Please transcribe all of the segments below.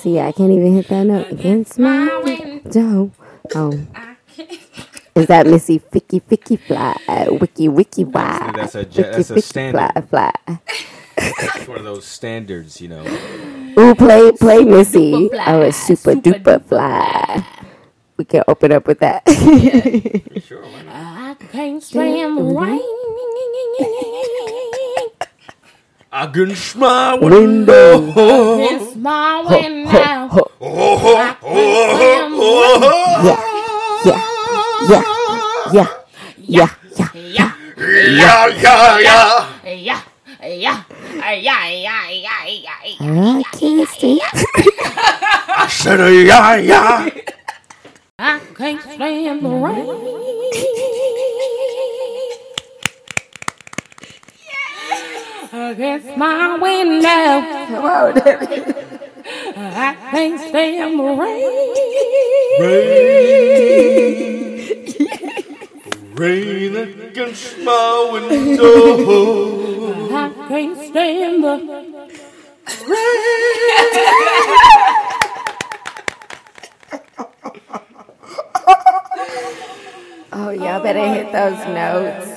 See, I can't even hit that note. Against my window. Oh. Is that Missy Ficky Ficky Fly? Wiki Wiki Why? That's a standard. Fly. One of those standards, you know. Ooh, play Missy. Oh, it's super duper fly. We can open up with that. Yeah, sure. I can't swim. I can smile window. It's my window. I can't stay. I said yeah. I can't stand the rain. Against my window. Whoa, Debbie. I can't stand the rain. Rain against my window. I can't stand the rain. Oh, y'all better hit those notes.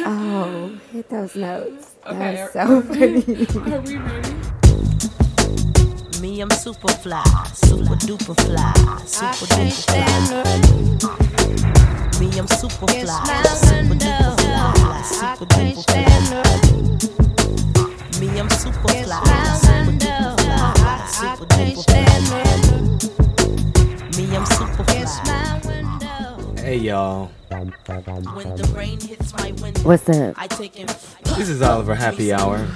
Oh, hit those notes. Okay. That's so funny. Are we ready? Me, I'm super fly, super duper fly, super duper fly. Me, I'm super fly, super duper fly, super duper fly. Me, I'm super fly, super duper fly, super duper fly. Me, I'm super fly. Hey, y'all. When the rain hits my window, what's up? This is Oliver Happy Hour,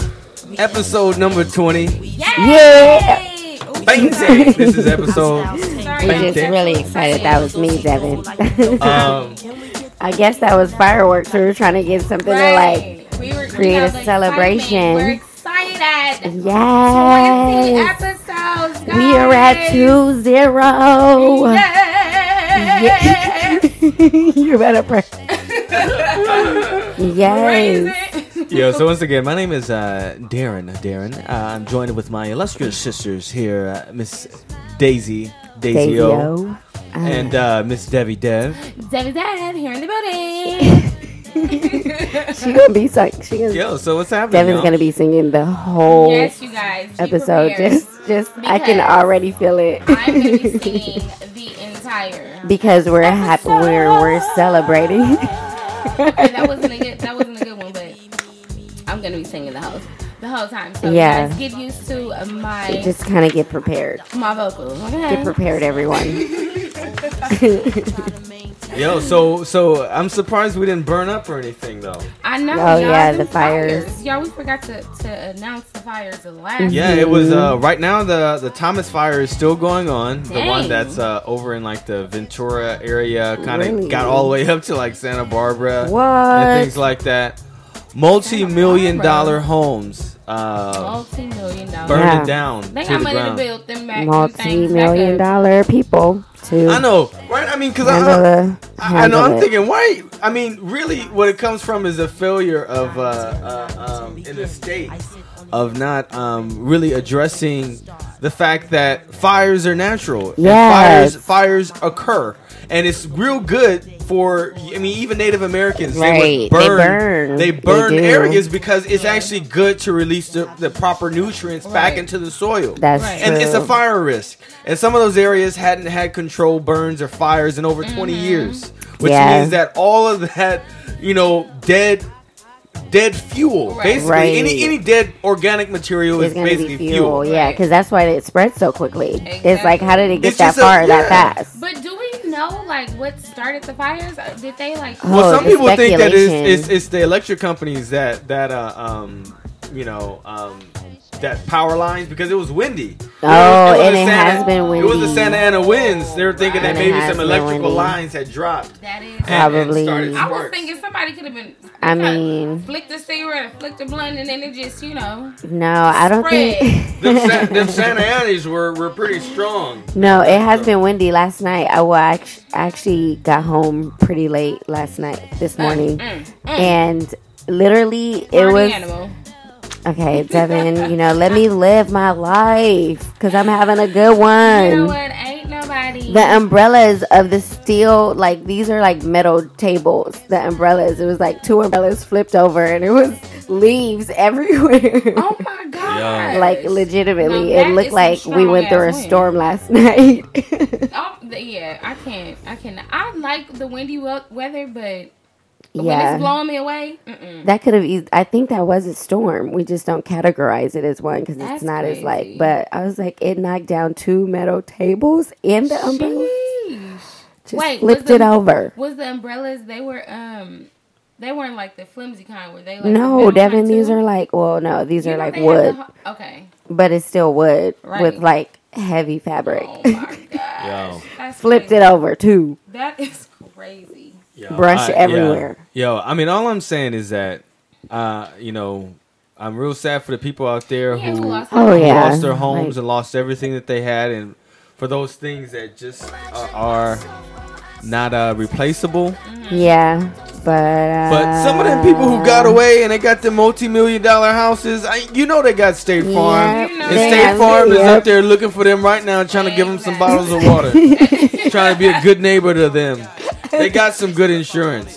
episode number 20. Yeah! This is episode. We're just really excited. That was me, Devin. I guess that was fireworks. We were trying to get something to create a celebration. We're excited. Yes. 20 episodes. Guys. We are at 2-0. Yes. You better pray. Yes. Yo, so once again, my name is Darren. I'm joined with my illustrious sisters here, Miss Daisy O. And Miss Debbie Dev. Debbie Dev here in the building. She gonna be singing. Yo, so what's happening? Devin's gonna be singing the whole episode. Just I can already feel it. I'm gonna be singing the entire. Because we're happy, we're celebrating. That wasn't a good one, but I'm gonna be singing the whole time. So yeah, guys, get used to my. Just kind of get prepared. My vocals. Okay. Get prepared, everyone. Yo, so I'm surprised we didn't burn up or anything though. I know. Oh yeah, the fires. Y'all, we forgot to announce the fires of last. Yeah, it was right now the Thomas fire is still going on. Dang. The one that's over in like the Ventura area, kind of got all the way up to like Santa Barbara. What? And things like that. Multi-million-dollar homes. $1 million. Burning down. They got money to build them back. Multi-million-dollar people. I know, right? I mean, because I know I'm thinking, why? I mean, really, what it comes from is a failure of in the state of not really addressing the fact that fires are natural. Yes. And fires occur, and it's real good for. I mean, even Native Americans they burn areas because it's actually good to release the proper nutrients back into the soil. That's and true. It's a fire risk, and some of those areas hadn't had control burns or fires in over 20 years, which means that all of that, you know, dead fuel, basically any dead organic material is basically fuel. Yeah, because that's why it spreads so quickly. Exactly. It's like, how did it get that far that fast? But do we know like what started the fires? Did they like? Well, some people think that it's the electric companies that power lines, because it was windy. Oh, and it has been windy. It was the Santa Ana winds. They were thinking that maybe some electrical lines had dropped. That is probably. I was thinking somebody could have been. I mean, flicked a cigarette, flicked a blunt, and then it just, you know. No, I don't think. Them Santa Anas were pretty strong. No, it has been windy last night. I actually got home pretty late last night, this morning, and literally it was. Okay, Devin, you know, let me live my life because I'm having a good one. You know what? Ain't nobody. The umbrellas of the steel, like, these are like metal tables. The umbrellas. It was like two umbrellas flipped over and it was leaves everywhere. Oh, my God. Like, legitimately, it looked like we went through a storm last night. I can't. I like the windy weather, but... Yeah. When it's blowing me away, that could have. I think that was a storm. We just don't categorize it as one because it's not crazy. As like. But I was like, it knocked down two metal tables and the umbrellas. Just flipped it over. Was the umbrellas? They weren't like the flimsy kind where they like. No, Devin. These are like. Well, no, these are like wood. Okay. But it's still wood with like heavy fabric. Oh my gosh. Flipped it over too. That is crazy. Yo, everywhere. Yeah. Yo, I mean, all I'm saying is that, you know, I'm real sad for the people out there who lost their homes and lost everything that they had, and for those things that just are not replaceable. Yeah, but some of them people who got away and they got the multi-million-dollar houses, you know, they got State Farm, and State Farm is up there looking for them right now, trying to give them some bottles of water, trying to be a good neighbor to them. They got some good insurance.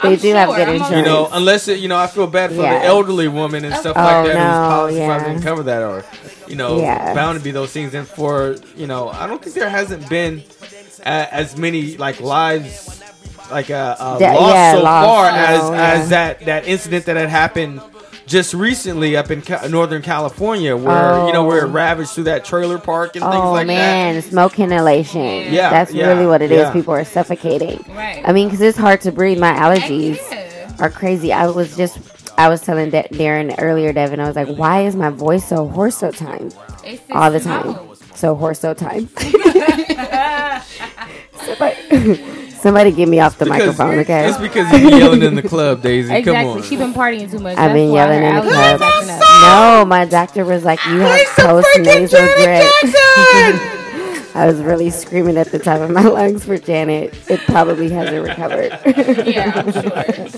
They do have good insurance. You know, unless, I feel bad for the elderly woman and stuff like that whose policy probably didn't cover that or, bound to be those things. And for, I don't think there hasn't been as many, like, lives, like, lost as that incident that had happened just recently up in Northern California where, we're ravaged through that trailer park and things like that. Oh, man, smoke inhalation. Yeah. That's really what it is. People are suffocating. Right. I mean, because it's hard to breathe. My allergies are crazy. I was telling Darren earlier, Devin, I was like, why is my voice so hoarse all the time? Somebody get me off the microphone, okay? It's because you've been yelling in the club, Daisy. Exactly. Come on. She's been partying too much. I've been yelling in the club. No, my doctor was like, you have post-nasal drip. I was really screaming at the top of my lungs for Janet. It probably hasn't recovered. Yeah, I'm sure.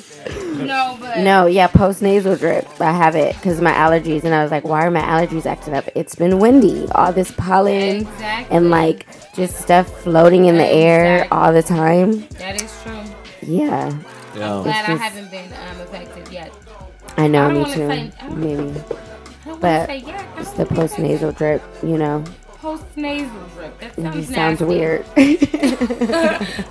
Post-nasal drip. I have it because of my allergies. And I was like, why are my allergies acting up? It's been windy. All this pollen and like... Just stuff floating in the air all the time. That is true. Yeah. I'm glad I haven't been affected yet. I know, me too. Maybe. But it's the post-nasal drip, Post-nasal drip. That sounds weird.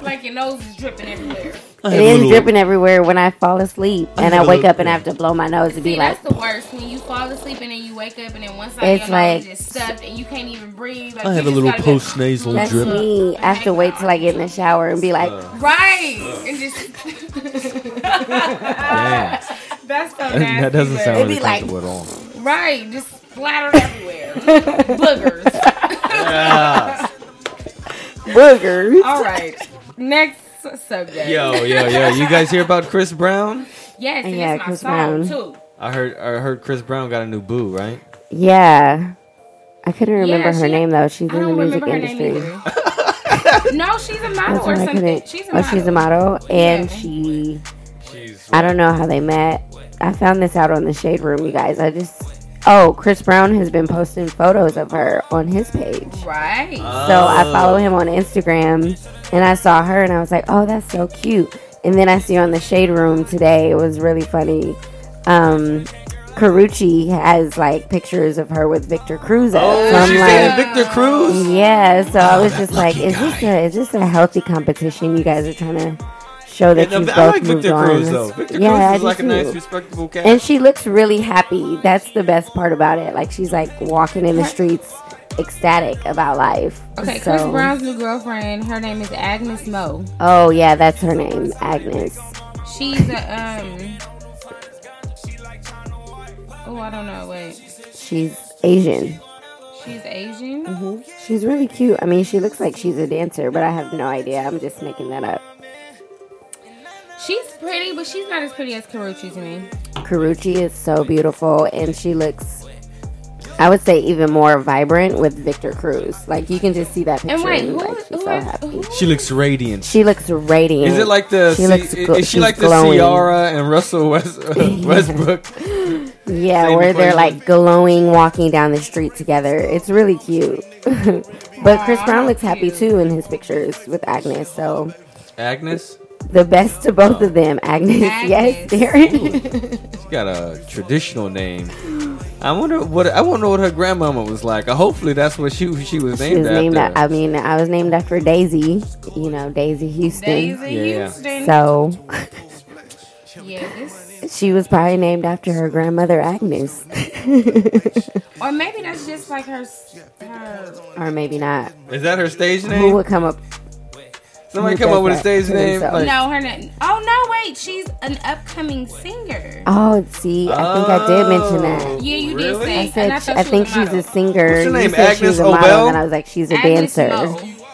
Like your nose is dripping everywhere. It is dripping everywhere when I fall asleep. And I wake up and I have to blow my nose to be like... that's the worst. When you fall asleep and then you wake up and then one side of your nose is just stuffed and you can't even breathe. Like I have a little post-nasal drip. That's me. I have to wait till I get in the shower and be like... Right! And just... That's so nasty. That doesn't sound really comfortable at all. Right. Just splattered everywhere. Boogers. Yeah. Boogers. All right. Next subject. Yo. You guys hear about Chris Brown? Yes, it's my Chris Brown too. I heard Chris Brown got a new boo, right? Yeah. I couldn't remember her name though. She's in the music industry. No, she's a model or something. She's a model and I don't know how they met. I found this out on The Shade Room, you guys. Chris Brown has been posting photos of her on his page. Right. So I follow him on Instagram, and I saw her, and I was like, oh, that's so cute. And then I see on The Shade Room today, it was really funny. Karrueche has, like, pictures of her with Victor Cruz. She's dating Victor Cruz? Yeah, so I was just like, is this a healthy competition you guys are trying to... show that you both like moved Victor on. Cruz, though. Victor Cruz is like a nice, respectable cat. And she looks really happy. That's the best part about it. Like, she's, like, walking in the streets ecstatic about life. Okay, so. Chris Brown's new girlfriend, her name is Agnez Mo. Oh, yeah, that's her name, Agnez. She's a, I don't know, wait. She's Asian? Mm-hmm. She's really cute. I mean, she looks like she's a dancer, but I have no idea. I'm just making that up. She's pretty, but she's not as pretty as Karrueche to me. Karrueche is so beautiful, and she looks, I would say, even more vibrant with Victor Cruz. Like, you can just see that picture. And wait, she's so happy. She looks radiant. Is it like the... She looks glowing. Is she like the Ciara and Russell Westbrook? Yeah, where they're like glowing, walking down the street together. It's really cute. But Chris Brown looks happy too in his pictures with Agnez. So Agnez, the best to both of them. Agnez, yes, Darren. She's got a traditional name. I want to know what her grandmama was like. Hopefully, that's what she was named after. I was named after Daisy. You know, Daisy Houston. Daisy Houston. So. Yeah, she was probably named after her grandmother Agnez. Or maybe that's just like her. Or maybe not. Is that her stage name? Who would come up? Somebody come up with a stage name? Like, no, her name. Oh, no, wait. She's an upcoming singer. Oh, see. I think I did mention that. Yeah, you did say. I think she's a singer. What's her name? Agnez Mo. And I was like, she's a dancer.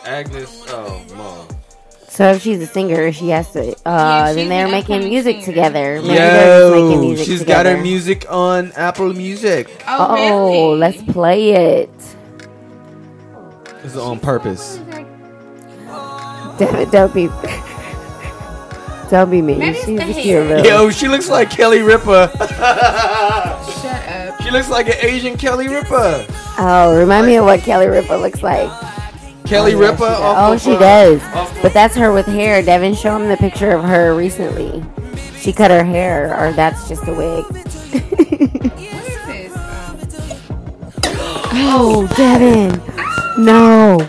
Agnez Mo. So if she's a singer, she has to. Then they're making music together. She's got her music on Apple Music. Oh, really? Let's play it. This is on purpose. Devin, don't be mean. Yo, she looks like Kelly Ripa. Shut up. She looks like an Asian Kelly Ripa. Oh, remind me of what Kelly Ripa looks like. Kelly Ripa? She does. But that's her with hair. Devin, show him the picture of her recently. She cut her hair, or that's just a wig. Oh, Devin. No.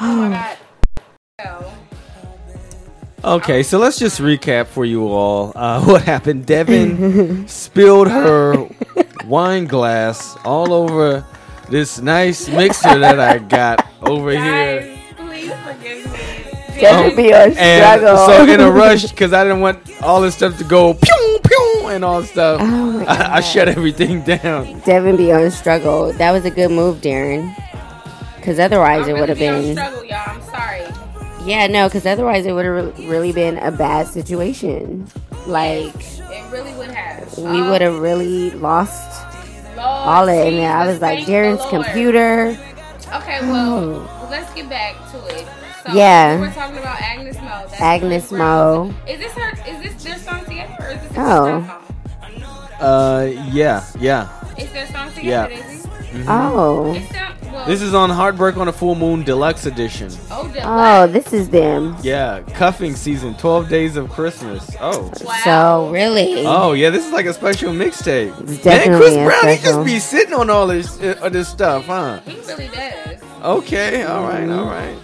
Oh, my God. Okay, so let's just recap for you all what happened. Devin spilled her wine glass all over this nice mixer that I got over here. Please forgive me. That'd be a struggle. So in a rush, because I didn't want all this stuff to go pew pew and all stuff, I shut everything down. Devin be on struggle. That was a good move, Darren. Because otherwise it would have been... struggle, y'all. I'm sorry. Yeah, no, because otherwise it would have really been a bad situation. Like, it really would have. We would have really lost all of it. And I was like, Darren's computer. Okay, well, let's get back to it. So, we're talking about Agnez Mo. That's Agnez Mo. Is this her? Is this their song together, or is this her song? Yeah. Is their song together? Yeah. Mm-hmm. This is on Heartbreak on a Full Moon Deluxe Edition. Oh, this is them. Yeah, Cuffing Season, 12 Days of Christmas. Oh, wow. So really? Oh yeah, this is like a special mixtape. Man, Chris Brown, he just be sitting on all this stuff, huh? He really does. Okay, all right.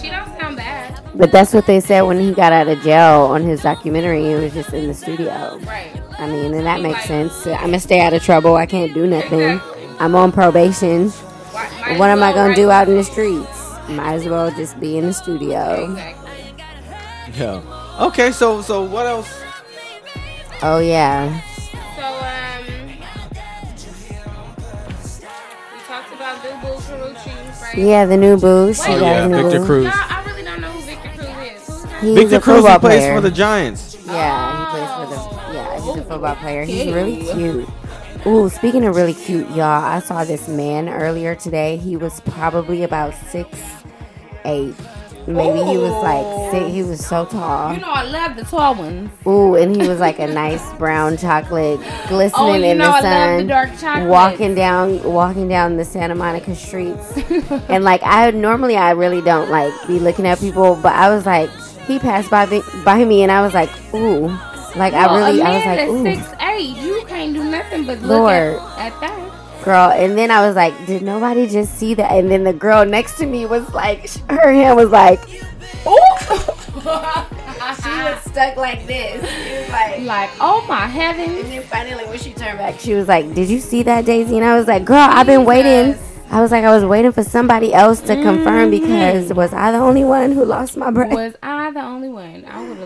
She don't sound bad. But that's what they said when he got out of jail on his documentary. He was just in the studio. Right. I mean, and that makes sense. I'm going to stay out of trouble. I can't do nothing. Exactly. I'm on probation. What am I going to do out in the streets? Might as well just be in the studio. Exactly. Yeah. Okay, so what else? Oh, yeah. So, we talked about Boo-Boo Karrueche, right? Yeah, the new Boo. Victor Cruz. No, I really don't know who Victor Cruz is. Victor Cruz, he plays for the Giants. Yeah, he plays for the He's a football player. He's really cute. Ooh, speaking of really cute, y'all, I saw this man earlier today. He was probably about 6'8". Maybe he was like 6. He was so tall. You know, I love the tall ones. Ooh, and he was like a nice brown chocolate glistening in the sun. I love the dark chocolate. Walking down the Santa Monica streets, and like I really don't like be looking at people, but I was like, he passed by me, and I was like, ooh. Like, well, I was like, ooh. 6'8", you can't do nothing but look at that. Girl, and then I was like, did nobody just see that? And then the girl next to me was like, her hand was like, ooh. She was stuck like this. She was like, oh my heavens. And then finally, when she turned back, she was like, did you see that, Daisy? And I was like, girl, I've been waiting. I was like, I was waiting for somebody else to confirm, because was I the only one who lost my breath? Was I the only one? I would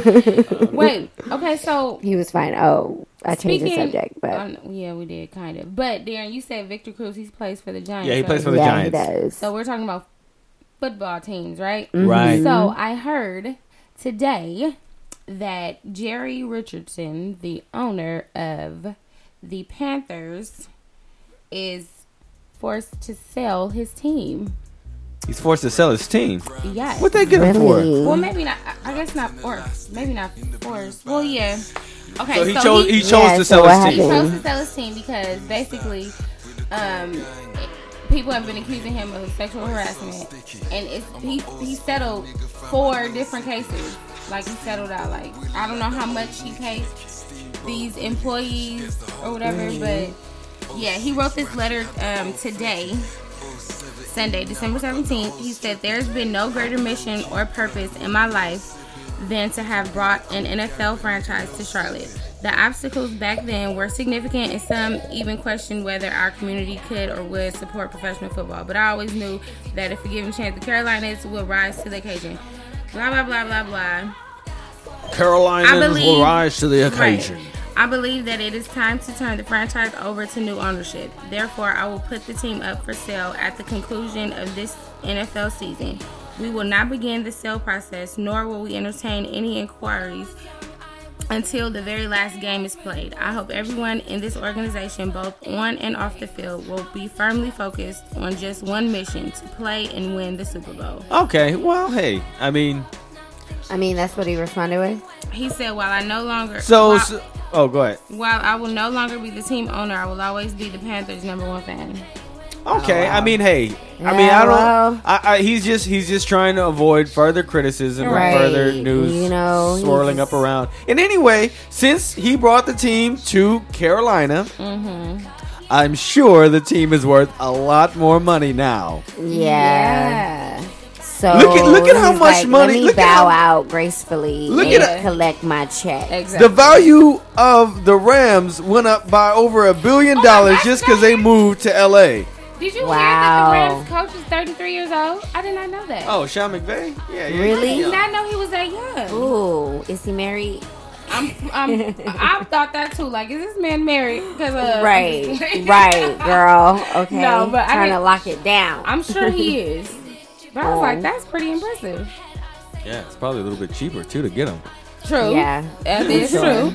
have lost. Wait. Okay, so he was fine. Oh, I changed the subject, but yeah, we did kind of. But Darren, you said Victor Cruz, he plays for the Giants. Yeah, he plays for the Giants. He does. So we're talking about football teams, right? Mm-hmm. Right. So I heard today that Jerry Richardson, the owner of the Panthers, is forced to sell his team. He's forced to sell his team? Yes. What'd they get him for? Well, maybe not. I guess not forced. Well, yeah. Okay, so he chose to sell his team because basically people have been accusing him of sexual harassment, and he settled 4 different cases. Like, he settled out, like, I don't know how much he paid these employees or whatever, but yeah, he wrote this letter today, Sunday, December 17th. He said, "There's been no greater mission or purpose in my life than to have brought an NFL franchise to Charlotte. The obstacles back then were significant, and some even questioned whether our community could or would support professional football. But I always knew that if a given chance, the Carolinas would rise to the occasion." Blah, blah, blah, blah, blah. Carolinas will rise to the occasion. Right. "I believe that it is time to turn the franchise over to new ownership. Therefore, I will put the team up for sale at the conclusion of this NFL season. We will not begin the sale process, nor will we entertain any inquiries until the very last game is played. I hope everyone in this organization, both on and off the field, will be firmly focused on just one mission: to play and win the Super Bowl." Okay, well, hey, I mean, that's what he responded with. He said, "Go ahead. While I will no longer be the team owner, I will always be the Panthers' #1 fan." Okay, oh, wow. I mean, hey, yeah, I mean, I don't. Well, he's just trying to avoid further criticism, right, or further news, swirling up around. And anyway, since he brought the team to Carolina, I'm sure the team is worth a lot more money now. Yeah. So look at how much money. Let me bow out gracefully. Collect my check. Exactly. The value of the Rams went up by over $1 billion just because they moved to L.A. Did you hear that the Rams coach is 33 years old? I did not know that. Oh, Sean McVay? Yeah. Really? I did not know he was that young. Ooh, is he married? I thought that too. Like, is this man married? Because right, girl. Okay, no, but trying to lock it down. I'm sure he is. But I was like, that's pretty impressive. Yeah, it's probably a little bit cheaper too to get him. True. Yeah, that is true.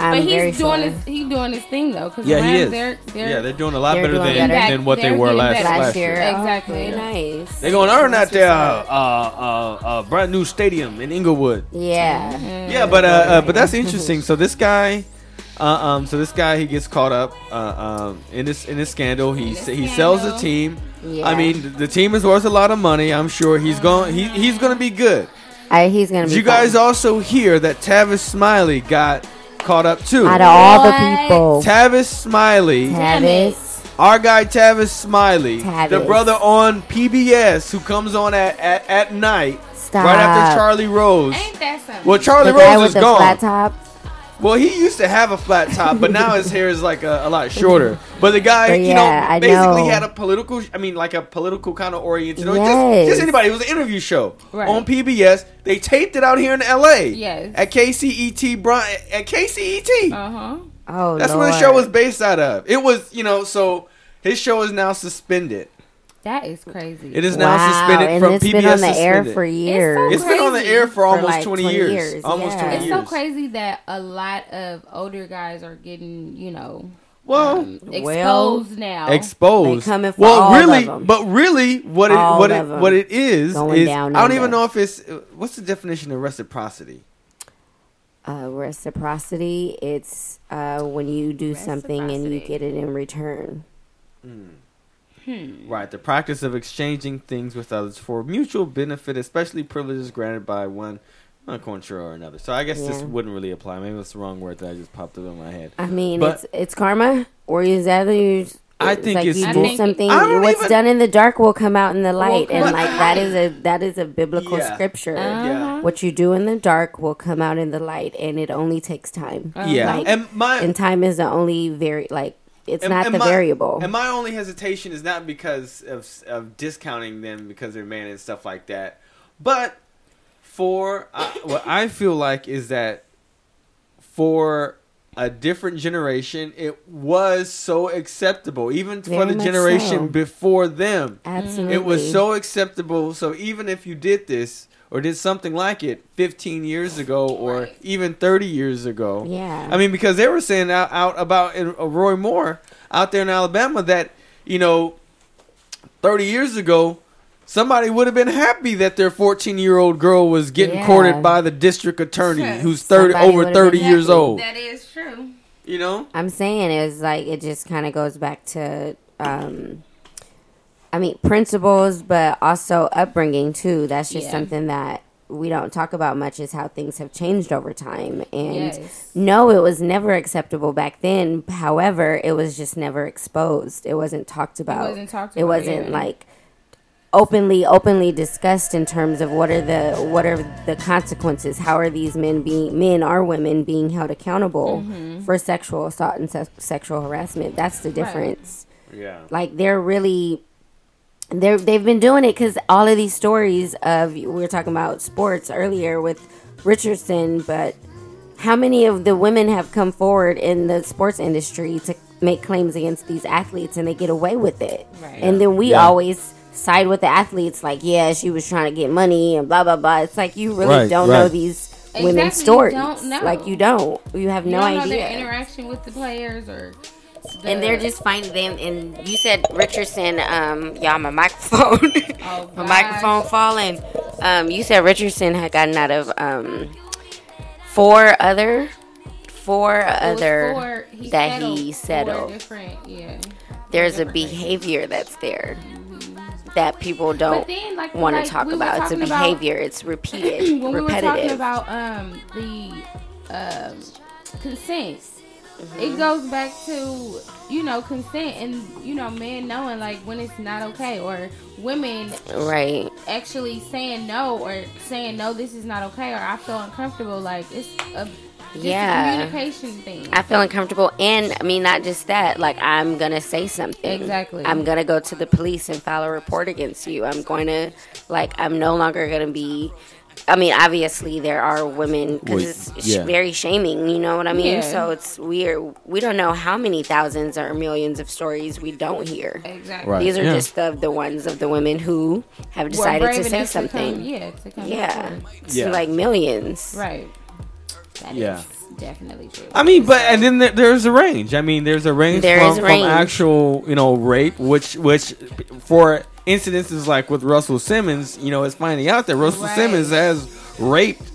But he's doing his thing though, because they're doing a lot better than what they were last year. Exactly. Oh, yeah. Nice. They're gonna earn out their brand new stadium in Inglewood. Yeah. Mm-hmm. Yeah, but that's interesting. So this guy, he gets caught up in this scandal. He sells the team. Yeah. I mean, the team is worth a lot of money. I'm sure he's going to be good. He's going to be. Did you guys also hear that Tavis Smiley got caught up too? Out of all the people, Tavis Smiley, the brother on PBS who comes on at night. Stop. Right after Charlie Rose. Ain't that something? Well, Charlie Rose is gone. Flat top. Well, he used to have a flat top, but now his hair is like a lot shorter. But the guy, basically had a political kind of orientation. Yes. Just anybody. It was an interview show on PBS. They taped it out here in L.A. Yes. At KCET. At KCET. Uh-huh. Oh, that's where the show was based out of. It was, so his show is now suspended. That is crazy. It is now suspended and from PBS. It's been on the air for years. It's been on the air for almost 20 years. It's so crazy that a lot of older guys are getting, exposed now. Exposed. They coming for all of them. But really, what it is, I don't even know if it's, what's the definition of reciprocity? Reciprocity, it's when you do something and you get it in return. Mm. Right, the practice of exchanging things with others for mutual benefit, especially privileges granted by one country or another. So I guess this wouldn't really apply. Maybe that's the wrong word that I just popped up in my head. I mean, but it's karma, or is that what's done in the dark will come out in the light, that is a biblical scripture. Uh-huh. What you do in the dark will come out in the light, and it only takes time. Uh-huh. Yeah, and time is the only variable. And my only hesitation is not because of discounting them because they're man and stuff like that, but what I feel like is that for a different generation, it was so acceptable, even for the generation before them. Absolutely, it was so acceptable. So even if you did this or did something like it 15 years ago or even 30 years ago. Yeah. I mean, because they were saying out about Roy Moore out there in Alabama that, 30 years ago, Somebody would have been happy that their 14-year-old girl was getting courted by the district attorney who's over 30 years old. That is true. You know? I'm saying is like it just kind of goes back to, I mean, principles, but also upbringing, too. That's just something that we don't talk about much is how things have changed over time. And no, it was never acceptable back then. However, it was just never exposed. It wasn't talked about. It wasn't talked about. It wasn't like... openly discussed in terms of what are the consequences? How are these men or women being held accountable for sexual assault and sexual harassment? That's the difference. Right. Yeah, like they've been doing it because all of these stories of we were talking about sports earlier with Richardson, but how many of the women have come forward in the sports industry to make claims against these athletes and they get away with it? Right. And then we always side with the athletes, like, yeah, she was trying to get money and blah blah blah. It's like you really don't know these women's stories. You have no idea their interaction with the players and they're just finding them. And you said Richardson, y'all, my microphone my microphone falling. You said Richardson had gotten out of four other he settled. There's a behavior that's there that people don't want to talk about. It's a behavior. It's repeated. When repetitive. We were talking about the consent, it goes back to, you know, consent and, you know, men knowing like when it's not okay, or women actually saying no, or saying no, this is not okay, or I feel uncomfortable. Like it's a communication thing. I feel uncomfortable, and I mean not just that, like I'm gonna say something. Exactly. I'm gonna go to the police and file a report against you. I'm going to, like, I'm no longer gonna be, I mean obviously there are women, because it's very shaming, you know what I mean? Yeah. So it's weird. We don't know how many thousands or millions of stories we don't hear. Exactly. Right. These are just the ones of the women who have decided to say something. It's like millions. Right. That is definitely true. I mean, but and then there's a range. I mean, there's a range from actual, you know, rape, which for incidences like with Russell Simmons, you know, it's finding out that Russell Simmons has raped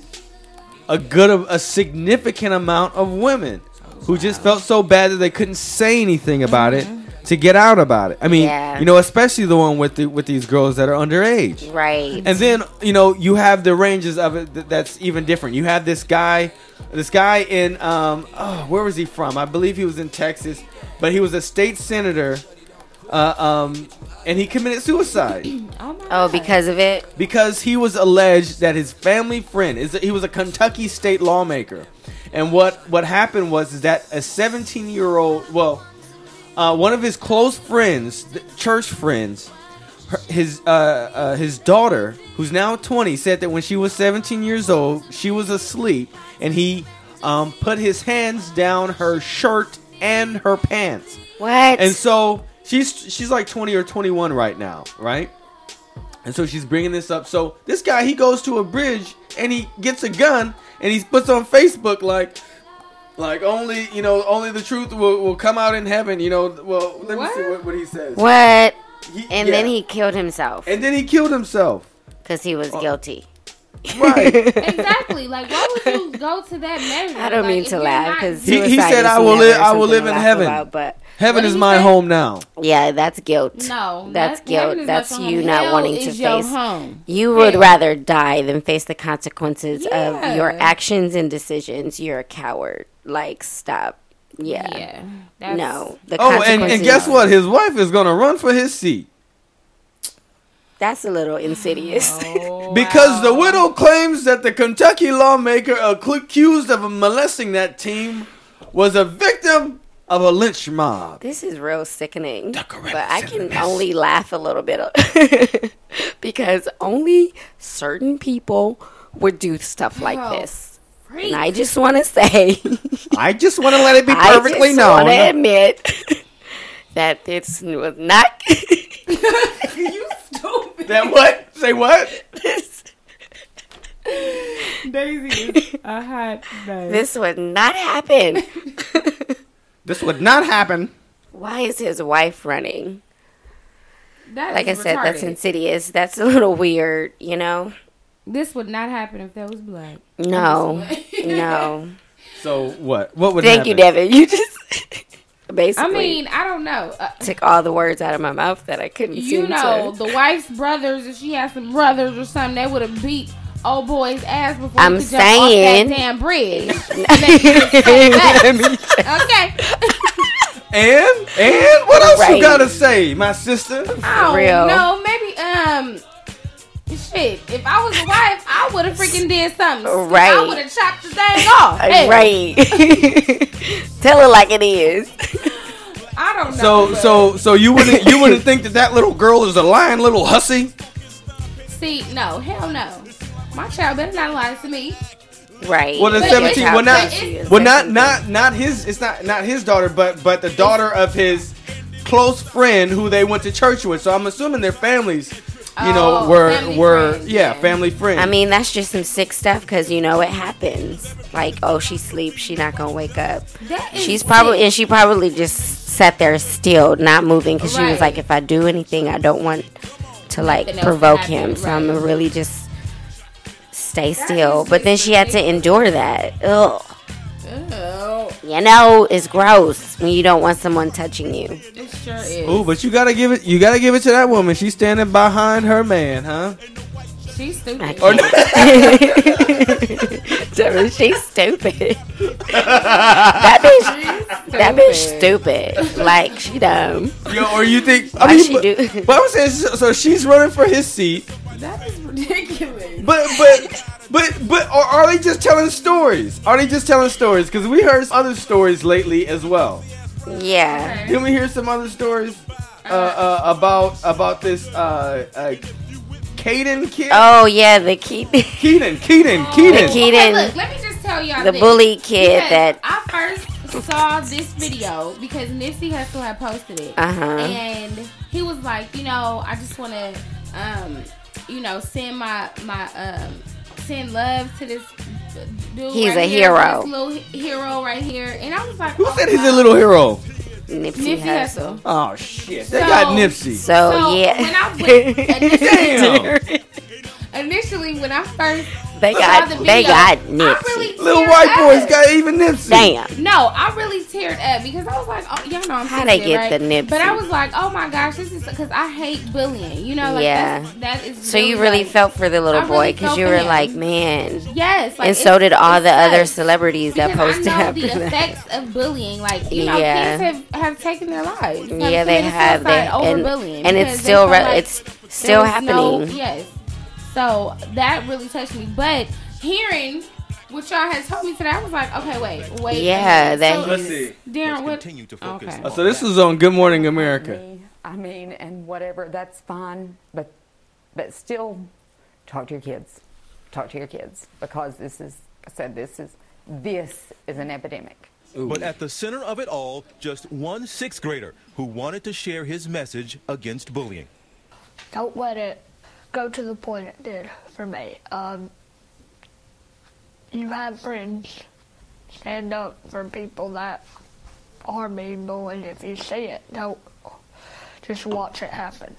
a significant amount of women who just felt so bad that they couldn't say anything about it to get out about it. I mean, you know, especially the one with these girls that are underage, right? And then you know you have the ranges of it that's even different. You have this guy. This guy in, where was he from? I believe he was in Texas, but he was a state senator, and he committed suicide. Oh, because of it? Because he was alleged that his family friend, he was a Kentucky state lawmaker. And what happened was is that a 17-year-old, one of his close friends, church friends, his daughter, who's now 20, said that when she was 17 years old, she was asleep, and he put his hands down her shirt and her pants. What? And so she's like 20 or 21 right now, right? And so she's bringing this up. So this guy, he goes to a bridge and he gets a gun and he puts on Facebook like only the truth will come out in heaven. You know, well, let me see what he says. What? Then he killed himself. And then he killed himself. Because he was guilty. Right. Exactly. Like, why would you go to that measure? I don't mean to laugh. Because he said, I will live in heaven. But heaven is my home now. Yeah, that's guilt. No. That's guilt. That's you not wanting to face. You would rather die than face the consequences of your actions and decisions. You're a coward. Like, stop. Yeah. Yeah. No. And guess what? His wife is going to run for his seat. That's a little insidious. Oh, because the widow claims that the Kentucky lawmaker accused of molesting that team was a victim of a lynch mob. This is real sickening. But I can only laugh a little bit because only certain people would do stuff like this. And I just want to say, I just want to let it be perfectly known. I just want to admit that this was not. You stupid. That what? Say what? Daisy is a hot mess. This would not happen. This would not happen. Why is his wife running? That like I said, retarded. That's insidious. That's a little weird, you know? This would not happen if that was black. No. No. So what? What would happen? Thank you, Devin. You just... Basically, I mean, I don't know. Took all the words out of my mouth that I couldn't. You know, to. The wife's brothers, if she had some brothers or something, they would have beat old boy's ass before I'm he could saying, jump off that damn bridge. Okay. And what else right. you gotta say, my sister? I don't know. Maybe shit. If I was a wife, I would have freaking did something. Right. I would have chopped the thing off. Hey. Right. Tell it like it is. I don't know. So you wouldn't think that little girl is a lying little hussy? See, no, hell no. My child better not lie to me. Right. Well, the 17. Well, not his. It's not his daughter, but the daughter of his close friend who they went to church with. So I'm assuming their families. You know, family friends. I mean, that's just some sick stuff because, you know, it happens. Like, oh, she sleeps. She not going to wake up. She probably just sat there still, not moving because right. she was like, if I do anything, I don't want to, like, provoke him. Right. So I'm going to really just stay still. But then she had to endure that. Ugh. Ew. You know, it's gross when you don't want someone touching you. It sure is. Ooh, but you gotta give it to that woman. She's standing behind her man, huh? She's stupid. She's stupid. That bitch stupid. Like, she dumb. Yo, or you think... But I'm saying, so she's running for his seat. That is ridiculous. But are they just telling stories? Are they just telling stories? Because we heard other stories lately as well. Yeah. Okay. Didn't we hear some other stories about this... Keaton kid? Oh, yeah, the Keaton. The Keaton. Okay, look, let me just tell y'all the bully kid that... I first saw this video because Nipsey Hussle had posted it. Uh-huh. And he was like, you know, I just want to, you know, send send love to this dude. He's right a here, hero. This little hero right here. And I was like... Who said he's a little hero? Nipsey Hussle. Oh shit! They got Nipsey. So yeah. Initially, when I first saw the video, they got Nipsey. Really little white boys got even Nipsey. Damn. No, I really teared up because I was like, oh, y'all know I'm how they get right? the Nipsey. But I was like, oh my gosh, this is because I hate bullying. You know, like that is. So really you really felt for the little boy because you were like, man. Yes. Like, and so did all the other celebrities that posted after that. I know the effects of bullying. Like you know, kids have taken their lives. Yeah, they have. Over bullying, and it's still happening. Yes. So that really touched me. But hearing what y'all had told me today, I was like, okay, wait. Yeah, that. So let's see. Darren, what? Okay. So this is on Good Morning America. I mean, and whatever, that's fine. But still, talk to your kids. Talk to your kids because this is an epidemic. Ooh. But at the center of it all, just one sixth grader who wanted to share his message against bullying. Don't let it. Go to the point it did for me. You have friends. Stand up for people that are being bullied. If you see it, don't just watch it happen.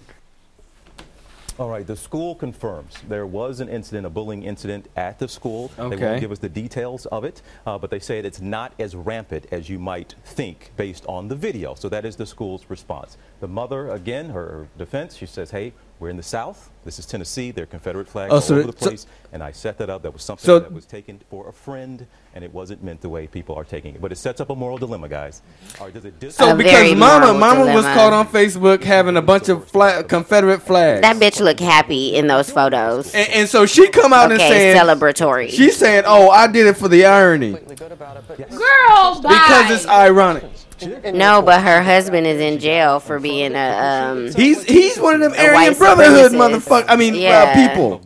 All right, the school confirms there was an incident, a bullying incident at the school. Okay. They won't give us the details of it, but they say it's not as rampant as you might think based on the video. So that is the school's response. The mother, again, her defense, she says, hey, we're in the South. This is Tennessee. There are Confederate flags all over the place. And I set that up. That was something that was taken for a friend, and it wasn't meant the way people are taking it. But it sets up a moral dilemma, guys. Or does it because Mama was caught on Facebook having a bunch of Confederate flags. That bitch looked happy in those photos. And so she come out and saying... celebratory. She said, oh, I did it for the irony. Girl, bye. Because it's ironic. No, but her husband is in jail for being he's one of them Aryan Brotherhood motherfuckers. I mean, people.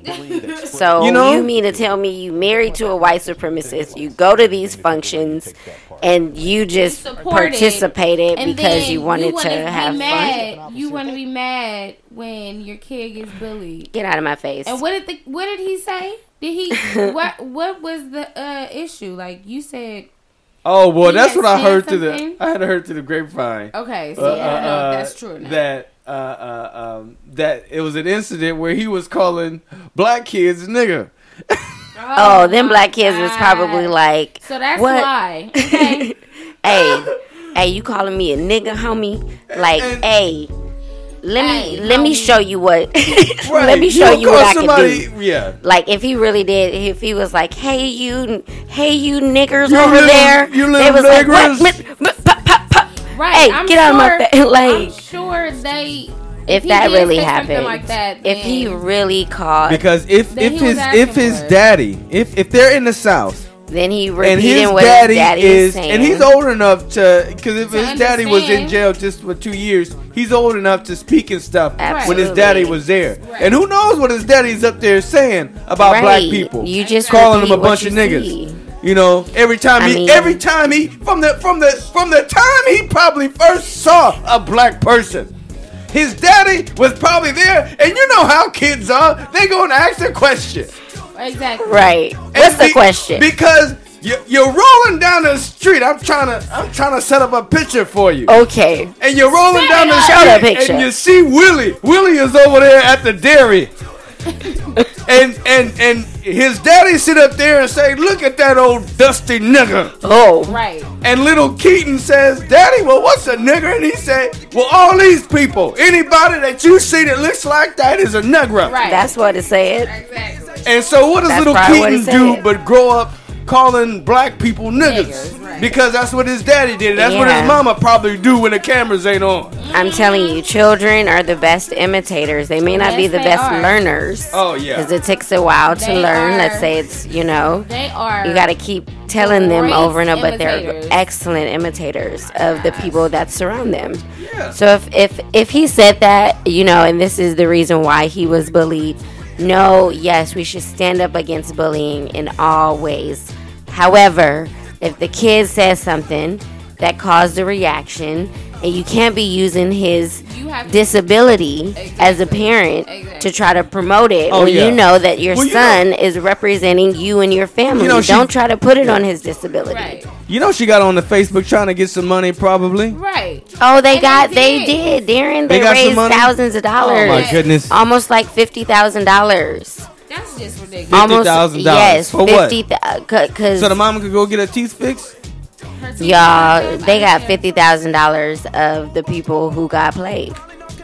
So you know? You mean to tell me you married to a white supremacist? You go to these functions and you just participated because you wanted to have fun? You want to be mad when your kid gets bullied? Get out of my face! And what did he say? What was the issue? Like you said. Oh well, that's what I heard through the grapevine. Okay, so I don't know if that's true or not. That that it was an incident where he was calling black kids nigga. Oh, them black kids was probably like, so that's what? Why. Okay. hey, you calling me a nigga, homie? Like, hey, let me show you what. Right. Let me show you what somebody, I can do. Yeah. Like, if he really did, if he was like, hey, you niggers over there, you little niggers. Right. Hey, get out of my face. Like, I'm sure they. If that really happened, like that, if he really called, because if his daddy, if they're in the South, then he repeating what his daddy is saying, and he's old enough to, because if his daddy was in jail just for 2 years, he's old enough to speak and stuff when his daddy was there, and who knows what his daddy's up there saying about black people? You just calling them a bunch of niggas. You know, every time he from the time he probably first saw a black person. His daddy was probably there, and you know how kids are. They gonna ask a question. Exactly. Right. What's the question? Because you're rolling down the street. I'm trying to set up a picture for you. Okay. And you're rolling down the street, and you see Willie. Willie is over there at the dairy. and his daddy sit up there and say, "Look at that old dusty nigga." Oh, right. And little Keaton says, "Daddy, well, what's a nigger?" And he said, "Well, all these people, anybody that you see that looks like that is a nigger." Right. That's what it said. Exactly. And so, what does little Keaton do but grow up calling black people niggers? Right. Because that's what his daddy did. That's what his mama probably do when the cameras ain't on. I'm telling you, children are the best imitators. They may not be the best learners. Oh, yeah. Because it takes a while to learn. Let's say it's, you know. They are. You got to keep telling them over and over, but they're excellent imitators of the people that surround them. Yeah. So if he said that, you know, and this is the reason why he was bullied. No, yes, we should stand up against bullying in all ways. However, if the kid says something that caused a reaction, and you can't be using his disability as a parent to try to promote it you know that your son is representing you and your family. You know, don't try to put it on his disability. Right. You know, she got on the Facebook trying to get some money probably. Right. Oh, they did. Darren, they raised thousands of dollars. Oh, my goodness. Almost like $50,000. That's just ridiculous. $50,000. Yes. For what? So the mama could go get her teeth fixed? Y'all, they got $50,000 of the people who got played.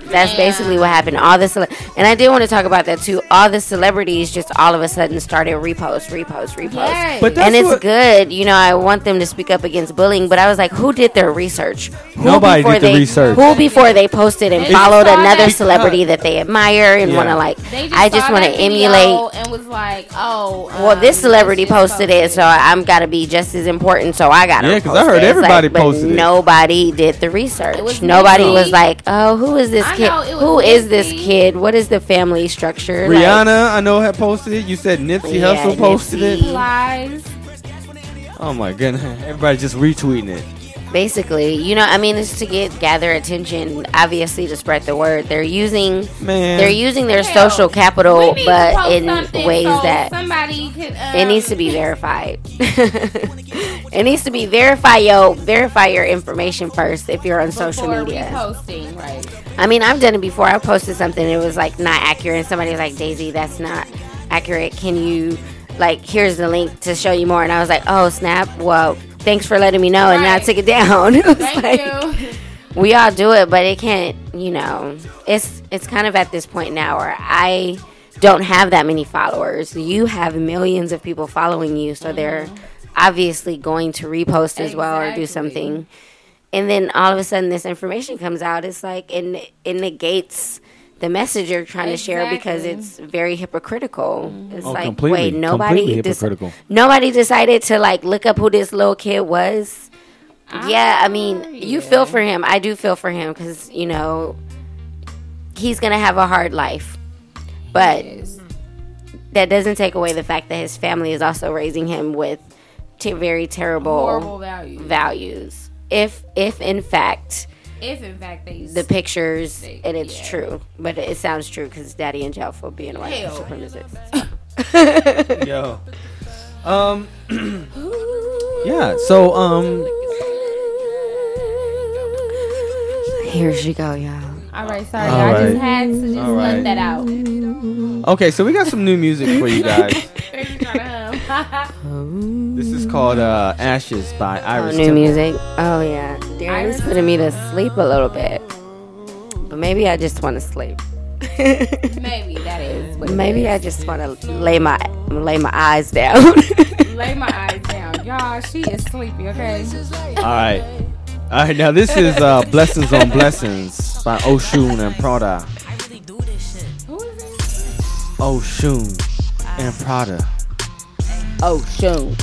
That's basically what happened. All the and I did want to talk about that too. All the celebrities just all of a sudden started repost. Yes. But and it's good, you know. I want them to speak up against bullying, but I was like, who did their research? Nobody did the research. Who before they posted and followed another celebrity that they admire and want to like? I just want to emulate. And was like, oh, well, this celebrity posted it, so I'm gotta be just as important. So I gotta. Yeah, because I heard everybody posted it. Nobody did the research. Nobody was like, oh, who is this? Who is this kid? What is the family structure? Rihanna, I know, had posted it. You said Nipsey Hussle posted it. Lies. Oh my goodness! Everybody just retweeting it. Basically, you know, I mean, it's to gather attention, obviously, to spread the word. They're using, their social capital, but in ways that it needs to be verified. It needs to be verified. Verify your information first if you're on social media. Reposting, right. I mean, I've done it before. I posted something, it was like not accurate, and somebody was like, "Daisy, that's not accurate. Can you, like, here's the link to show you more?" And I was like, "Oh snap! Well, thanks for letting me know." Right. And I took it down. It was Thank you. We all do it, but it can't. You know, it's kind of at this point now where I don't have that many followers. You have millions of people following you, so they're obviously going to repost as well or do something. And then all of a sudden this information comes out. It's like it negates the message you're trying to share because it's very hypocritical. It's like, wait, nobody decided to like look up who this little kid was. You feel for him. I do feel for him because, you know, he's going to have a hard life. But that doesn't take away the fact that his family is also raising him with very horrible values. If in fact they the pictures and it's true, but it sounds true because daddy in jail for being a white supremacist. So here she go, y'all. All right, sorry. All right. I just had to just let that out. Okay, so we got some new music for you guys. This is called Ashes by Iris. New music. Oh, yeah. Darren is putting me to sleep a little bit. But maybe I just want to sleep. Maybe that is what it is. I just want to lay my eyes down. Lay my eyes down. Y'all, she is sleepy, okay? All right. All right, now this is Blessings on Blessings by Oshun and Prada. I really do this shit. Who is it? Oshun and Prada. Oshun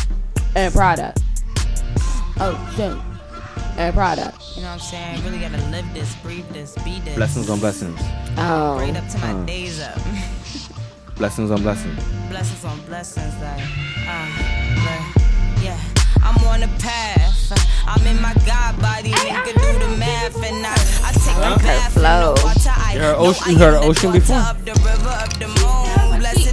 and Prada. Oshun and Prada. You know what I'm saying? I really got to live this, breathe this, be this. Blessings on Blessings. Oh. Right up to my days up. Blessings on Blessings. Blessings on Blessings. Like, yeah. I'm on a path. I'm in my God body. You can do the math, and I take my bath. You heard her Oshun before?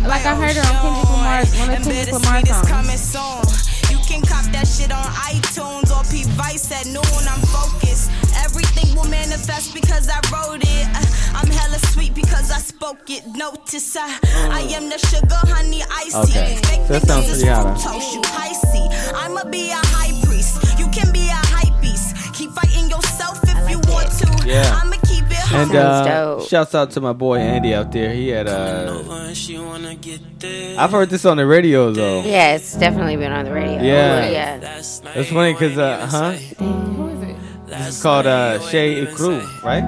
Like I heard her on Kendrick Lamar's one of Kendrick Lamar's songs. You can cop that shit on iTunes or P Vice at noon. I'm focused. Everything will manifest because I wrote it. I'm hella sweet because I spoke it. Notice I am the sugar, honey, icy. Okay. That sounds pretty hot. I'ma be a high priest. You can be a high beast. Keep fighting yourself if you want to. Yeah. I'ma keep it hot. And shouts out to my boy Andy out there. He had I've heard this on the radio though. Yeah, it's definitely been on the radio. Yeah. It's funny because Who is it? It's called Shade Crew, right?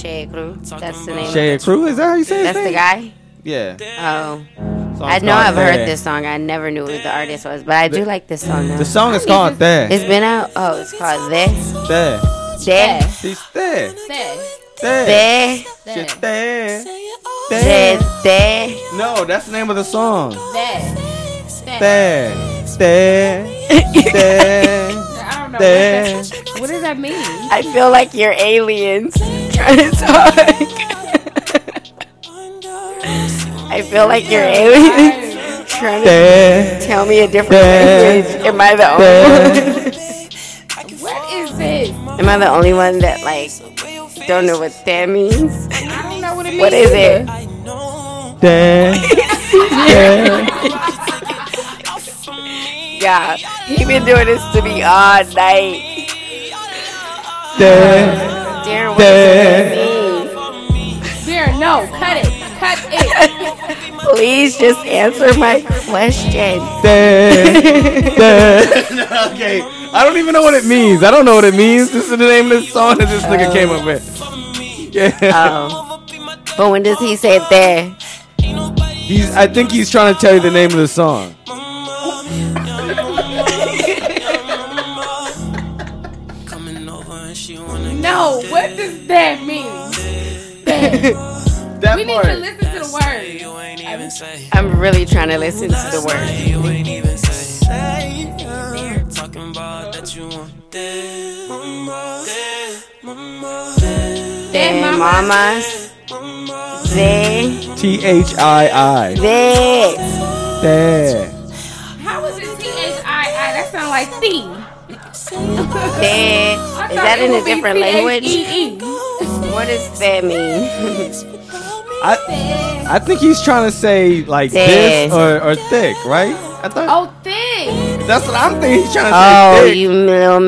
Shade Crew. That's the name. Shade Crew, is that how you say it? That's the guy? Yeah. Oh. I know I've heard this song. I never knew who the artist was, but I do like this song now. The song is called There. It's been out. Oh, it's called There. There. She's there. There. She's there. There. No, that's the name of the song. There. There. I don't know. What does that mean? I feel like you're aliens trying to talk. I feel like you're aliens trying to tell me a different language. Am I the only one? What is this? Am I the only one that, like, don't know what that means? I don't know what it means. What is it? Yeah, he's been doing this to me all night. Darren, what does it mean? Darren, no, cut it. Please just answer my question. Okay, I don't even know what it means. I don't know what it means. This is the name of this song that this nigga came up with. But when does he say that? I think he's trying to tell you the name of the song. No, what does that mean? We need to listen to the words. I'm really trying to listen to the words. Talking about that you want dead mama, dead mama, dead T-H-I-I, dead, dead. How is it T-H-I-I? That sounds like C. Dead. Is that in a different language? What does that mean? I think he's trying to say like this or thick, right? I thought. Oh, thick. That's what I'm thinking. He's trying to say thick. Oh, you little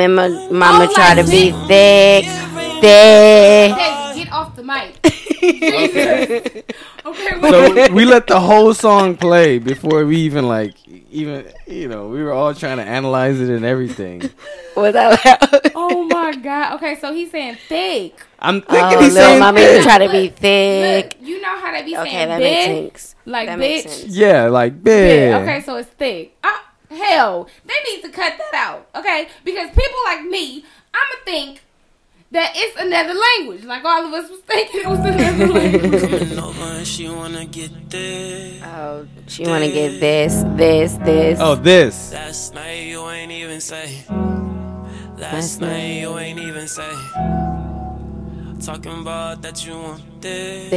mama try to be thick. Thick. Get off the mic. Okay. So we let the whole song play before we even you know, we were all trying to analyze it and everything. Was that loud? Oh my God. Okay, so he's saying thick. I'm thinking he's saying thick. Little mommy try to be thick. Look, you know how they be saying that bitch? Makes sense. Like that bitch? Makes sense. Yeah, like bitch. Yeah, okay, so it's thick. Hell, they need to cut that out, okay? Because people like me, I'ma think that it's another language. Like all of us was thinking it was another language. She wanna get this. Oh, she wanna get this. Oh, this. Last night you ain't even say. Talking about that you want this.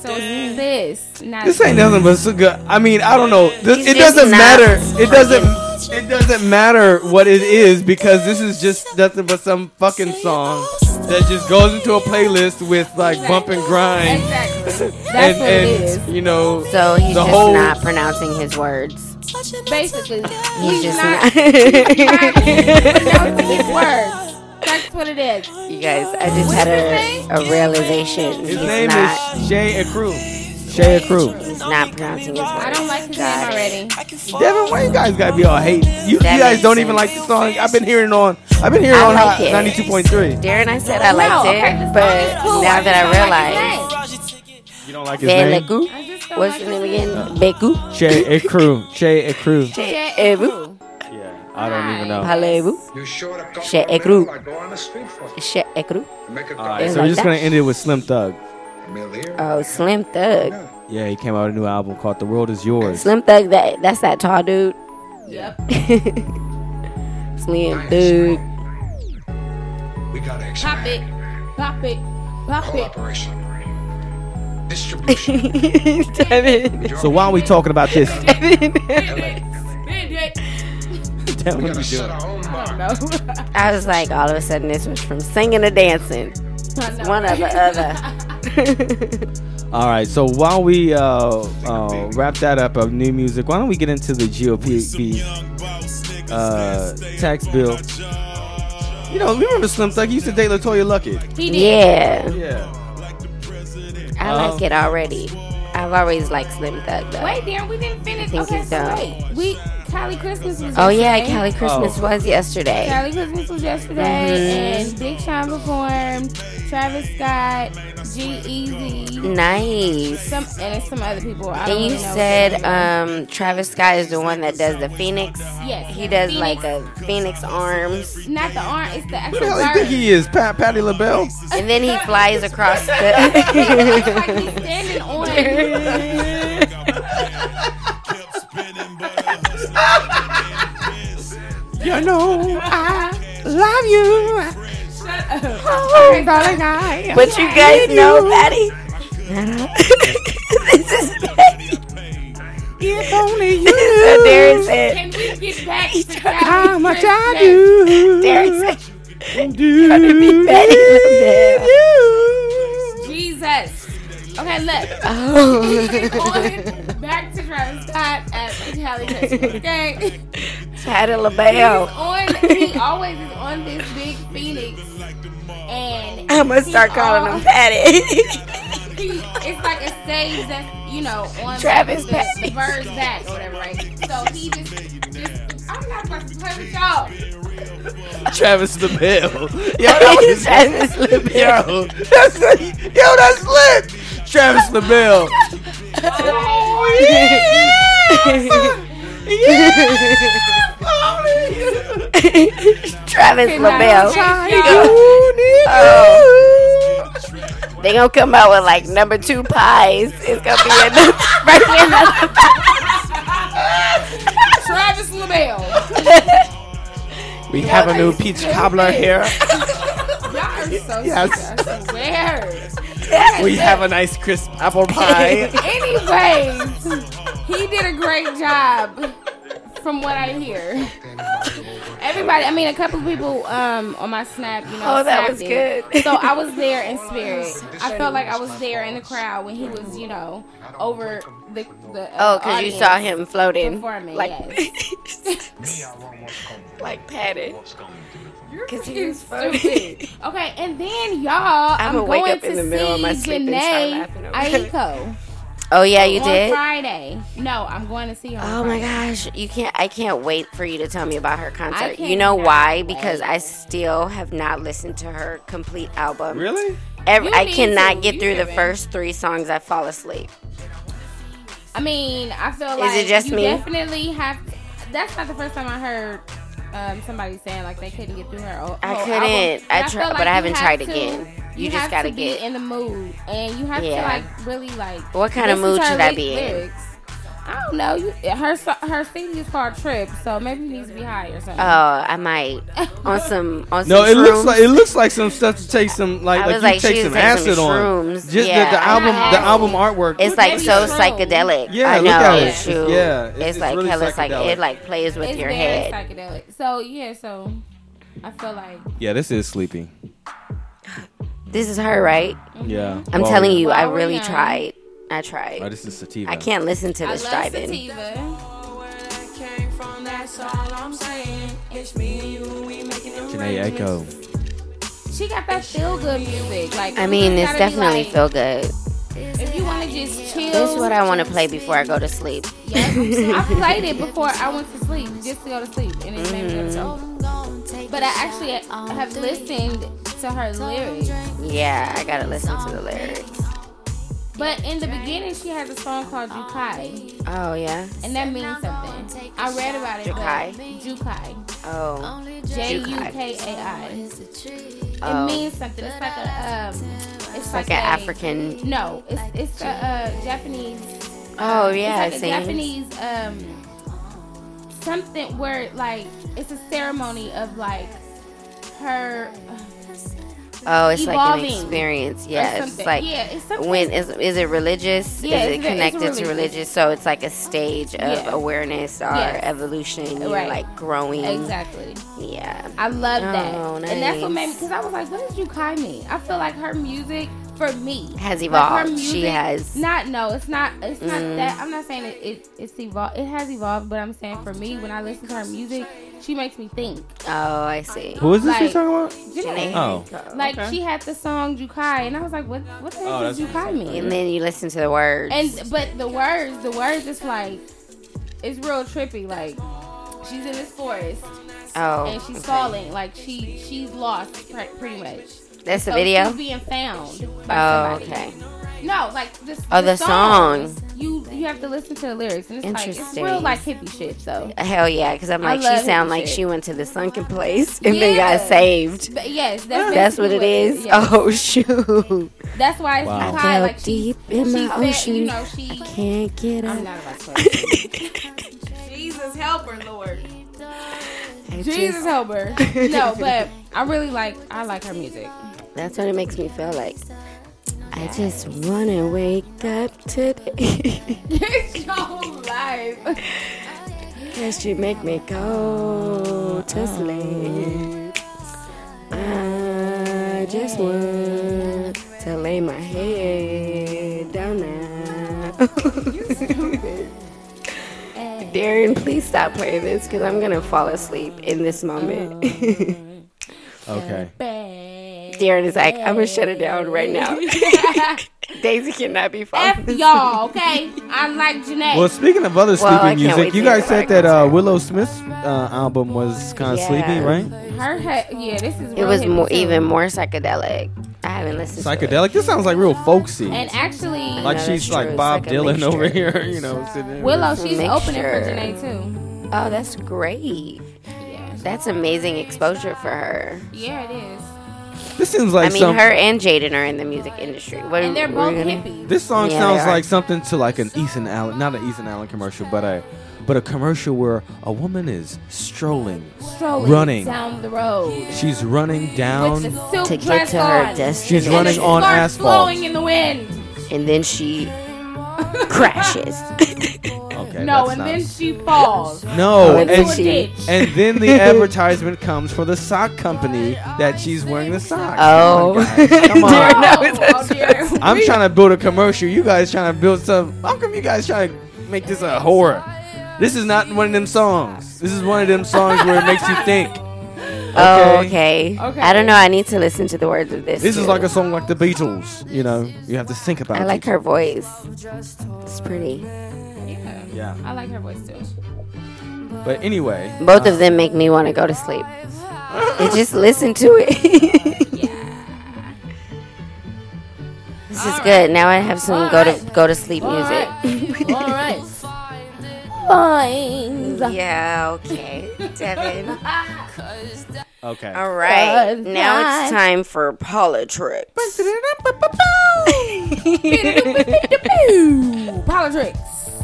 So this. This ain't nothing but so good. I mean, I don't know. It doesn't matter. It doesn't. It doesn't matter what it is, because this is just nothing but some fucking song that just goes into a playlist with like bump and grind. Exactly. That's what it is. You know, so he's just not pronouncing his words. Basically, he's just not pronouncing his words. That's what it is. You guys, I just had a realization. His name is Shay Accrue. Shea Crew. He's not pronouncing his words. I don't like his name already. Devin, why you guys gotta be all hate? You guys don't even like the song. I've been hearing on 92.3. Darren, I said I liked it, but now that I realize, you don't like his name. What's his name again? Beku. Shea Crew. Shea Crew. Shea Crew. I don't even know. Shea Crew. Shea Crew. Alright, so we're just gonna end it with Slim Thug. Oh, Slim Thug. Yeah, he came out with a new album called The World Is Yours. Slim Thug, that's that tall dude. Yep. Slim Thug. Pop it. Pop it. Pop it. Operation. Distribution. So why are we talking about this? I was like, all of a sudden this was from singing to dancing. One or the other. All right, so while we wrap that up of new music, why don't we get into the GOP tax bill? You know, remember Slim Thug? He used to date LaToya Luckett. He did. Yeah. I like it already. I've always liked Slim Thug, though. Wait, Darren, we didn't finish. Cali Christmas was yesterday. Oh, yeah, Cali Christmas was yesterday. Cali Christmas was yesterday, and Big Sean performed, Travis Scott, G-Eazy. Nice. And some other people. You said Travis Scott is the one that does the Phoenix? Yes. He does, like, a Phoenix arms. Not the arm, it's the actual bird. Who the hell do you think he is, Patti LaBelle? And then he flies across the... It looks like he's standing on... You know I love you. Shut up. Oh, darling, but you guys know, Patty. This is Patty. If only you knew. Darren said, "Can we get back to how much I do?" Darren said, "Do you?" Jesus. Okay, look. On back to Travis Scott at Kelly Christmas. Okay. Patti LaBelle. He always is on this big Phoenix. And I'm going to start calling him Patty. It's like a stage that's, you know, on Travis the bird's back or whatever, right? So he just I'm not going to play with y'all. Travis LaBelle. Travis LaBelle. That's lit. Travis LaBelle. Oh, yeah. Yeah. Travis LaBelle. They gonna come out with like number 2 pies. It's gonna be another pie. Travis LaBelle. We have a new peach cobbler here. Y'all are so weird. We have a nice crisp apple pie. Anyways, he did a great job, from what I hear. Everybody, I mean, a couple people on my Snap, you know. Oh, that was good. So I was there in spirit. I felt like I was there in the crowd when he was, you know, over the because you saw him floating, performing, like Patty. Because he was stupid. Okay, and then y'all, I'm going to see Janae Aiko. Oh yeah, you did? On Friday. No, I'm going to see her. Oh my gosh, I can't wait for you to tell me about her concert. You know why? Because I still have not listened to her complete album. Really? I cannot get through the first 3 songs. I fall asleep. I mean, I feel like is it just me? Definitely have. That's not the first time I heard somebody saying like they couldn't get through her whole album. I couldn't. I tried, but I haven't tried again. You just gotta get in the mood, and you have to like really like. What kind of mood should I be in? I don't know. Her CD is called Trip, so maybe it needs to be higher. Oh, I might on some. No, it looks like some stuff to take some like you take some acid on. Just the album artwork. It's like so psychedelic. Yeah, I know. It's like really like it like plays with your head. Psychedelic. So I feel like this is sleepy. This is her, right? Mm-hmm. Yeah, I'm telling you, I really tried. Oh, this is sativa. I can't listen to this driving. Janae Echo. She got that feel good music. Like, I mean, it's definitely like, feel good. If you want to just chill, this is what I want to play before I go to sleep. Yeah, I played it before I went to sleep, just to go to sleep, and it made me go to sleep. But I actually have listened to her lyrics. Yeah, I gotta listen to the lyrics. But in the beginning, she has a song called Jukai. Oh, yeah? And that means something. I read about it. Jukai. Oh. Jukai. It means something. It's like a... it's like an African... No. It's a Japanese... Oh, yeah. It's like a Japanese... something where, like... It's a ceremony of, like... Her... Oh, it's evolving, like an experience. Yeah, it's like when is it religious? Yeah, is it connected to religious? So it's like a stage of awareness or evolution. You're like growing. Exactly. Yeah, I love that, nice. And that's what made me, because I was like, "What did Jukai mean?" I feel like her music for me has evolved. Like her music, she has not. No, it's not. It's not that. I'm not saying it's evolved. It has evolved, but I'm saying for me, when I listen to her music, she makes me think. Oh, I see. Who is this like, you're talking about? Janae. Oh. Like, she had the song Jukai, and I was like, what the hell does Jukai mean? And then you listen to the words. But the words, it's like, it's real trippy. Like, she's in this forest. Oh, and she's falling. Like, she's lost, pretty much. That's the video? She's being found by somebody. Okay. No, like this. Oh, the song. You have to listen to the lyrics. And it's interesting. Like, it's real like hippie shit. So hell yeah, because I'm like, she sound like she went to the sunken place and then got saved. But yes, that's what it is. Yes. Oh shoot. That's why it's wow. High. Like deep in my ocean. You know, I can't get out. I'm not about to. Jesus help her, Lord. Jesus help her. No, but I really like her music. That's what it makes me feel like. I just wanna wake up today. It's your whole life. Cause you make me go to sleep. I just want to lay my head down now. You're stupid. Darren, please stop playing this because I'm gonna fall asleep in this moment. Okay. Darren is like, I'm gonna shut it down right now. Daisy cannot be falling asleep. Y'all, okay? I'm like Janae. Well, speaking of other sleepy music, you guys said that Willow Smith's album was kind of sleepy, right? This is real. It was even more psychedelic. I haven't listened to it. Psychedelic? This sounds like real folksy. And actually... Like she's like Bob Dylan over here, you know, sitting there. Willow, she's opening for Janae, too. Oh, that's great. Yeah. That's amazing exposure for her. Yeah, it is. This seems like her and Jaden are in the music industry. And they're both hippies. This song sounds like something to like an Ethan Allen, not an Ethan Allen commercial, but a commercial where a woman is running down the road. She's running down to get to her destination. She's running on asphalt, blowing in the wind, and then she crashes. Okay, no, and then she falls. No, and then the advertisement comes for the sock company that she's wearing the socks. Oh, come on! I'm trying to build a commercial. You guys trying to build some? How come you guys trying to make this a horror? This is not one of them songs. This is one of them songs where it makes you think. Okay. Oh, okay. I don't know. I need to listen to the words of this. This is like a song like the Beatles. You know, you have to think about it. I like her voice. It's pretty. Yeah. I like her voice too. But anyway, both of them make me want to go to sleep. And just listen to it. Yeah. This is good. Now I have some go to sleep music. All right. Fine. Yeah, okay. Devin. Okay. All right. Now it's time for Politrix. Politrix.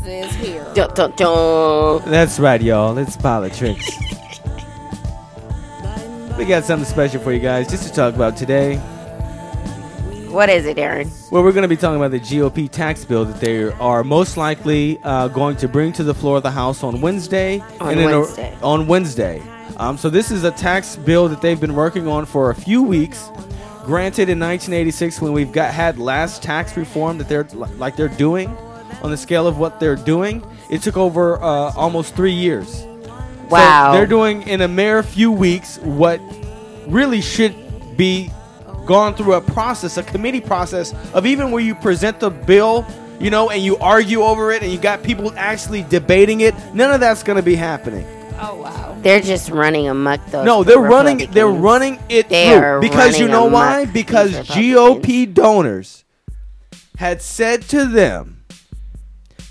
is here. Dun, dun, dun. That's right, y'all. It's Politrix. We got something special for you guys just to talk about today. What is it, Darren? Well, we're going to be talking about the GOP tax bill that they are most likely going to bring to the floor of the House on Wednesday. So this is a tax bill that they've been working on for a few weeks. Granted in 1986 when we've had last tax reform that they're doing on the scale of what they're doing, it took over almost 3 years. Wow. So they're doing in a mere few weeks what really should be gone through a committee process of even where you present the bill, you know, and you argue over it and you got people actually debating it. None of that's going to be happening. Oh, wow. They're just running amok, though. No, they're running it through. Because you know why? Because GOP donors had said to them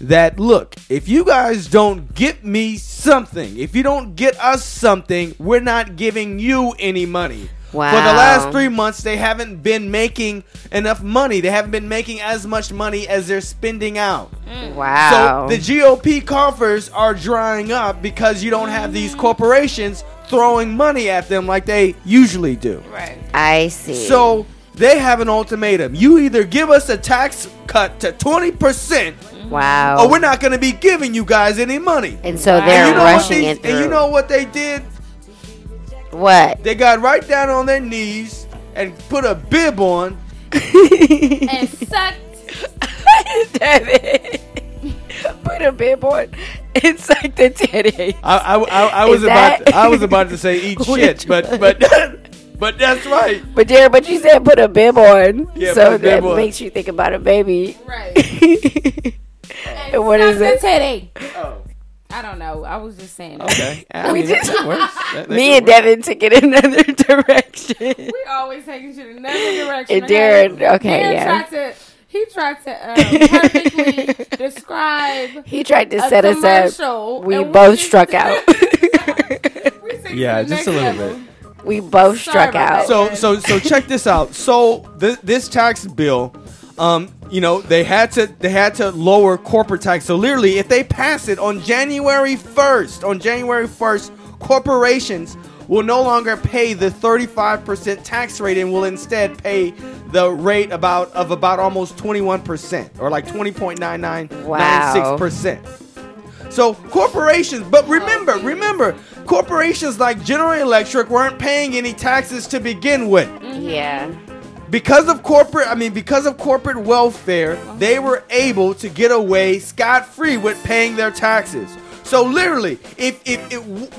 that, look, if you guys don't get me something, if you don't get us something, we're not giving you any money. Wow. For the last 3 months, they haven't been making enough money. They haven't been making as much money as they're spending out. Wow. So the GOP coffers are drying up because you don't have these corporations throwing money at them like they usually do. Right. I see. So they have an ultimatum. You either give us a tax cut to 20%. Wow. Or we're not going to be giving you guys any money. And so they're rushing it through. And you know what they did? What? They got right down on their knees and put a bib on and sucked Devin. Put a bib on and sucked the titty. I was about to say eat shit, but that's right. But Darren, but you said put a bib on, yeah, so that makes you think about a baby, right? And what is it? Titty. Oh. I don't know. I was just saying that. Okay. I mean, that works. Me and Devin took it another direction. We always taking shit another direction. And Darren, okay, Darren tried to perfectly describe. He tried to set us up. We both struck out. Yeah, just a little bit. We both struck out. So check this out. So this tax bill. You know, they had to lower corporate tax. So literally, if they pass it on January 1st, corporations will no longer pay the 35% tax rate and will instead pay the rate about almost 21% or like 20.9996%. So corporations, but remember, corporations like General Electric weren't paying any taxes to begin with. Yeah. Because of corporate welfare, they were able to get away scot-free with paying their taxes. So literally,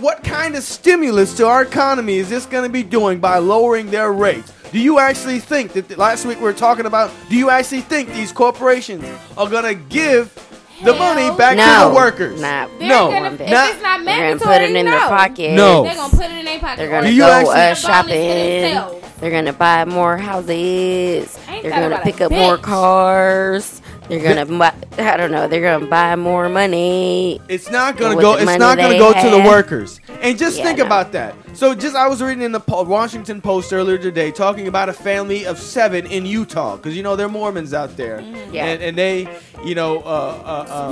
what kind of stimulus to our economy is this going to be doing by lowering their rates? Do you actually think that last week we were talking about? Do you actually think these corporations are going to give the money back to the workers? They're going to put it in their pocket. No, they're going to put it in their pocket. They're going to go shopping. They're going to buy more houses. They're going to pick up more cars. They're going to they're going to buy more money. It's not going to go to the workers. And just think about that. So I was reading in the Washington Post earlier today talking about a family of 7 in Utah because, you know, they're Mormons out there. Mm-hmm. Yeah. And they, you know,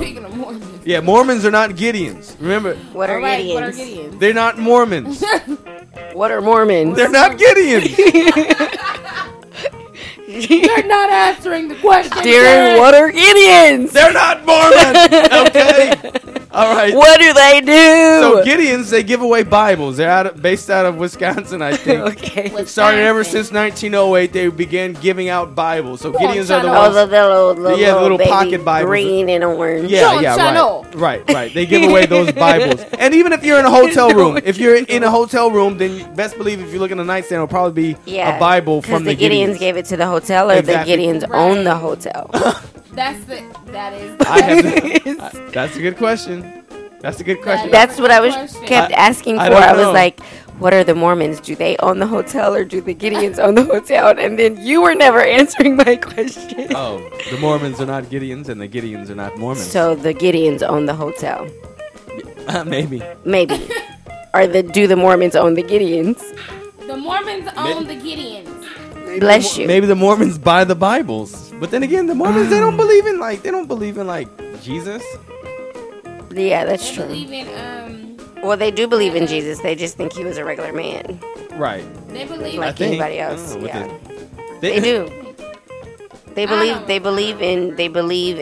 speaking of Mormons. Yeah, Mormons are not Gideons. Remember. What are Gideons? They're not Mormons. What are Mormons? They're not Gideons. They're not answering the question. Darren, what are Gideons? They're not Mormons. Okay. All right. What do they do? So Gideons, they give away Bibles. They're based out of Wisconsin, I think. Okay. Wisconsin. Started ever since 1908, they began giving out Bibles. So Gideons are the ones. Oh, the little pocket Bibles. Green and orange. Right. They give away those Bibles. And even if you're in a hotel room, then best believe if you look in the nightstand, it'll probably be a Bible from the Gideons. Gideons gave it to the hotel, or exactly. The Gideons own the hotel. That's a good question. That's a good question. That's what I was kept asking for. I was like, what are the Mormons? Do they own the hotel or do the Gideons own the hotel? And then you were never answering my question. Oh, the Mormons are not Gideons and the Gideons are not Mormons. So the Gideons own the hotel. Maybe. Or do the Mormons own the Gideons? The Mormons own the Gideons. Bless you. Maybe the Mormons buy the Bibles. But then again, the Mormons, they don't believe in like Jesus. Yeah, that's true. They believe in, well, they do believe in Jesus. They just think he was a regular man. Right. They believe like anybody else. Yeah. They do. They believe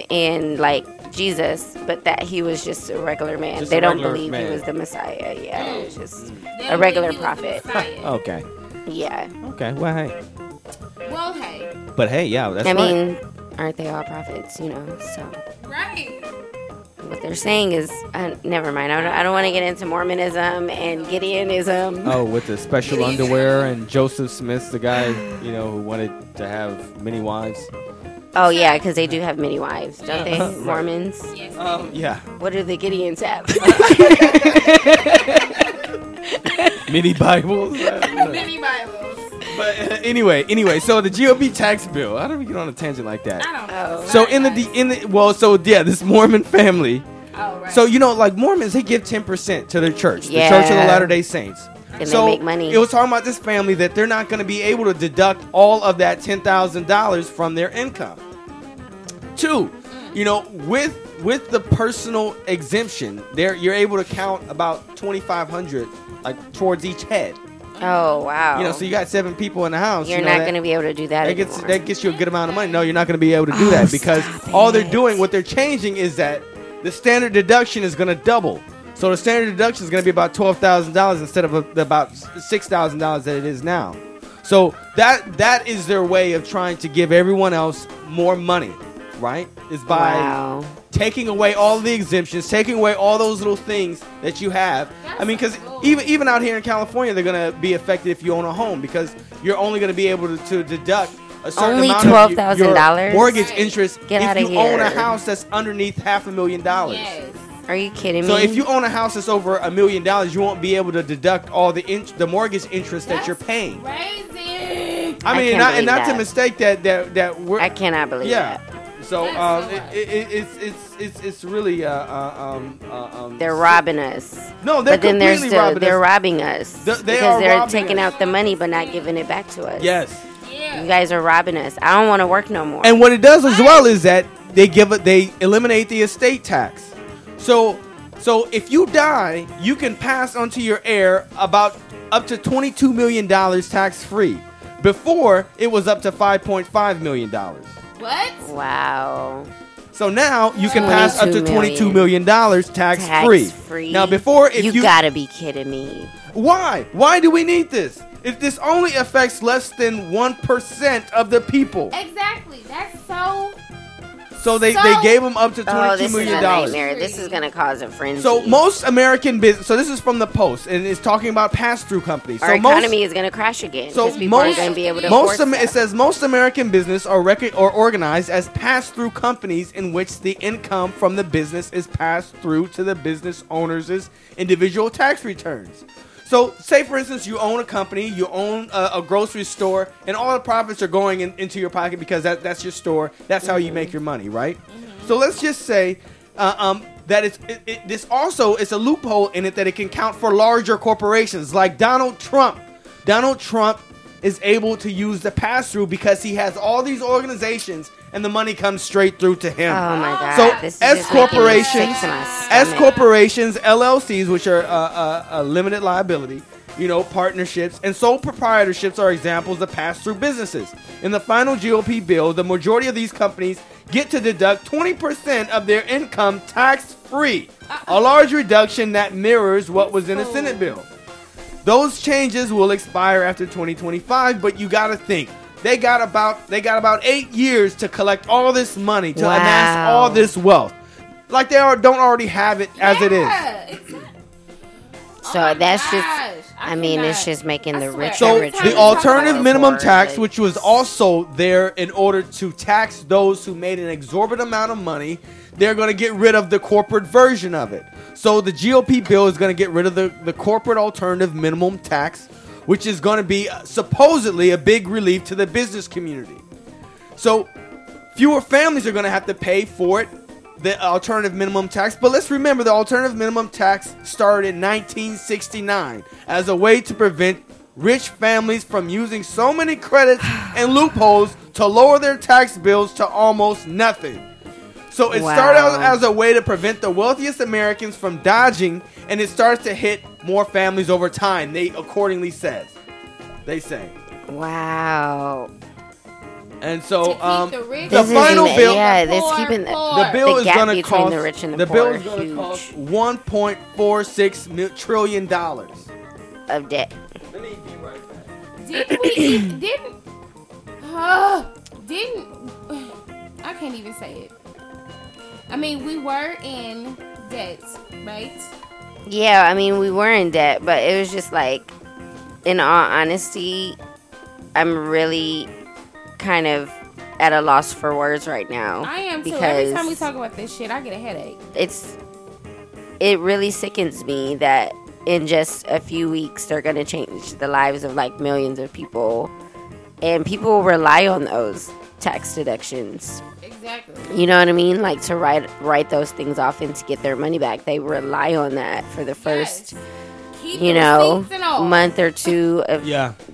in like Jesus, but that he was just a regular man. Just they don't believe man. He was the Messiah. Yeah, he was just a regular prophet. Okay. Yeah. Okay. Well, hey. Well, hey. But hey, yeah, that's I mean, aren't they all prophets? You know, so. Right. What they're saying is, never mind. I don't want to get into Mormonism and Gideonism. Oh, with the special underwear and Joseph Smith, the guy, you know, who wanted to have many wives. Oh, yeah, because they do have many wives, don't they, Mormons? Yes. Yeah. What do the Gideons have? Mini Bibles. Mini Bibles. But anyway, so the GOP tax bill. How do we get on a tangent like that? I don't know. So this Mormon family. Oh, right. So, you know, like Mormons, they give 10% to their church, yeah. The Church of the Latter-day Saints. And so they make money. It was talking about this family that they're not going to be able to deduct all of that $10,000 from their income. Two, you know, with the personal exemption, you're able to count about $2,500 like towards each head. Oh, wow. You know, so you got 7 people in the house. You're not going to be able to do that anymore. That gets you a good amount of money. No, you're not going to be able to do that because all they're doing, what they're changing is that the standard deduction is going to double. So the standard deduction is going to be about $12,000 instead of about $6,000 that it is now. So that is their way of trying to give everyone else more money, right? Is by taking away all the exemptions, taking away all those little things that you have. I mean, because even out here in California, they're going to be affected if you own a home because you're only going to be able to deduct a certain amount of your mortgage interest if you own a house that's underneath $500,000. Yes. Are you kidding me? So if you own a house that's over $1 million, you won't be able to deduct all the mortgage interest that you're paying. Crazy. I mean, not to mistake that we're. I cannot believe that. So it's really they're robbing us. No, they're completely robbing us. They're robbing us because they're taking out the money but not giving it back to us. Yes. Yeah. You guys are robbing us. I don't want to work no more. And what it does as well is that they eliminate the estate tax. So if you die, you can pass on to your heir about up to $22 million tax-free. Before, it was up to $5.5 million. What? Wow. So now you can pass up to $22 million tax-free. Now before, if you gotta be kidding me. Why? Why do we need this? If this only affects less than 1% of the people. Exactly. That's so... So they gave them up to $22 million. This is going to cause a frenzy. So most American business. So this is from the Post, and it's talking about pass-through companies. Our economy is going to crash again. So people aren't going to be able to afford stuff. It says most American business are organized as pass-through companies in which the income from the business is passed through to the business owners' individual tax returns. So say, for instance, you own a company, you own a grocery store, and all the profits are going into your pocket because that's your store. That's how you make your money, right? Mm-hmm. So let's just say that this also is a loophole in it that it can count for larger corporations like Donald Trump. Donald Trump is able to use the pass-through because he has all these organizations and the money comes straight through to him. Oh my God! So S corporations, LLCs, which are a limited liability, you know, partnerships and sole proprietorships are examples of pass-through businesses. In the final GOP bill, the majority of these companies get to deduct 20% of their income tax-free, a large reduction that mirrors what was in the Senate bill. Those changes will expire after 2025, but you got to think. They got about 8 years to collect all this money, to amass all this wealth. Like don't already have it as it is. So it's just making the rich. So the alternative minimum tax, which was also there in order to tax those who made an exorbitant amount of money, they're going to get rid of the corporate version of it. So the GOP bill is going to get rid of the corporate alternative minimum tax, which is going to be supposedly a big relief to the business community. So fewer families are going to have to pay for it, the alternative minimum tax. But let's remember the alternative minimum tax started in 1969 as a way to prevent rich families from using so many credits and loopholes to lower their tax bills to almost nothing. So it started out as a way to prevent the wealthiest Americans from dodging, and it starts to hit more families over time. They accordingly says. They say. Wow. And so the final bill, the bill is going to cost $1.46 trillion of debt. Let me be right back. I can't even say it. I mean, we were in debt, right? Yeah, I mean, we were in debt, but it was just like, in all honesty, I'm really kind of at a loss for words right now. I am too. Every time we talk about this shit, I get a headache. It really sickens me that in just a few weeks they're gonna change the lives of like millions of people, and people rely on those tax deductions. Exactly. You know what I mean? Like to write those things off and to get their money back, they rely on that for the first. Yes. You know, month or two of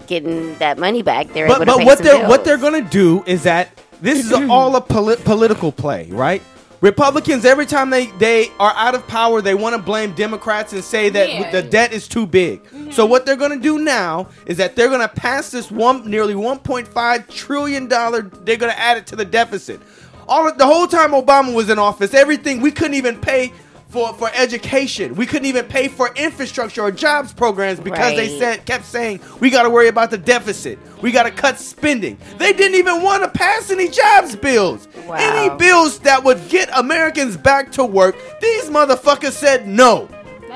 getting that money back. They're able to pay some bills. But what they're going to do is that this is all a political play, right? Republicans, every time they are out of power, they want to blame Democrats and say that the debt is too big. Mm-hmm. So what they're going to do now is that they're going to pass this nearly $1.5 trillion. They're going to add it to the deficit. The whole time Obama was in office, everything, we couldn't even pay for education. We couldn't even pay for infrastructure or jobs programs because they kept saying we got to worry about the deficit. We got to cut spending. They didn't even want to pass any jobs bills. Wow. Any bills that would get Americans back to work, these motherfuckers said no.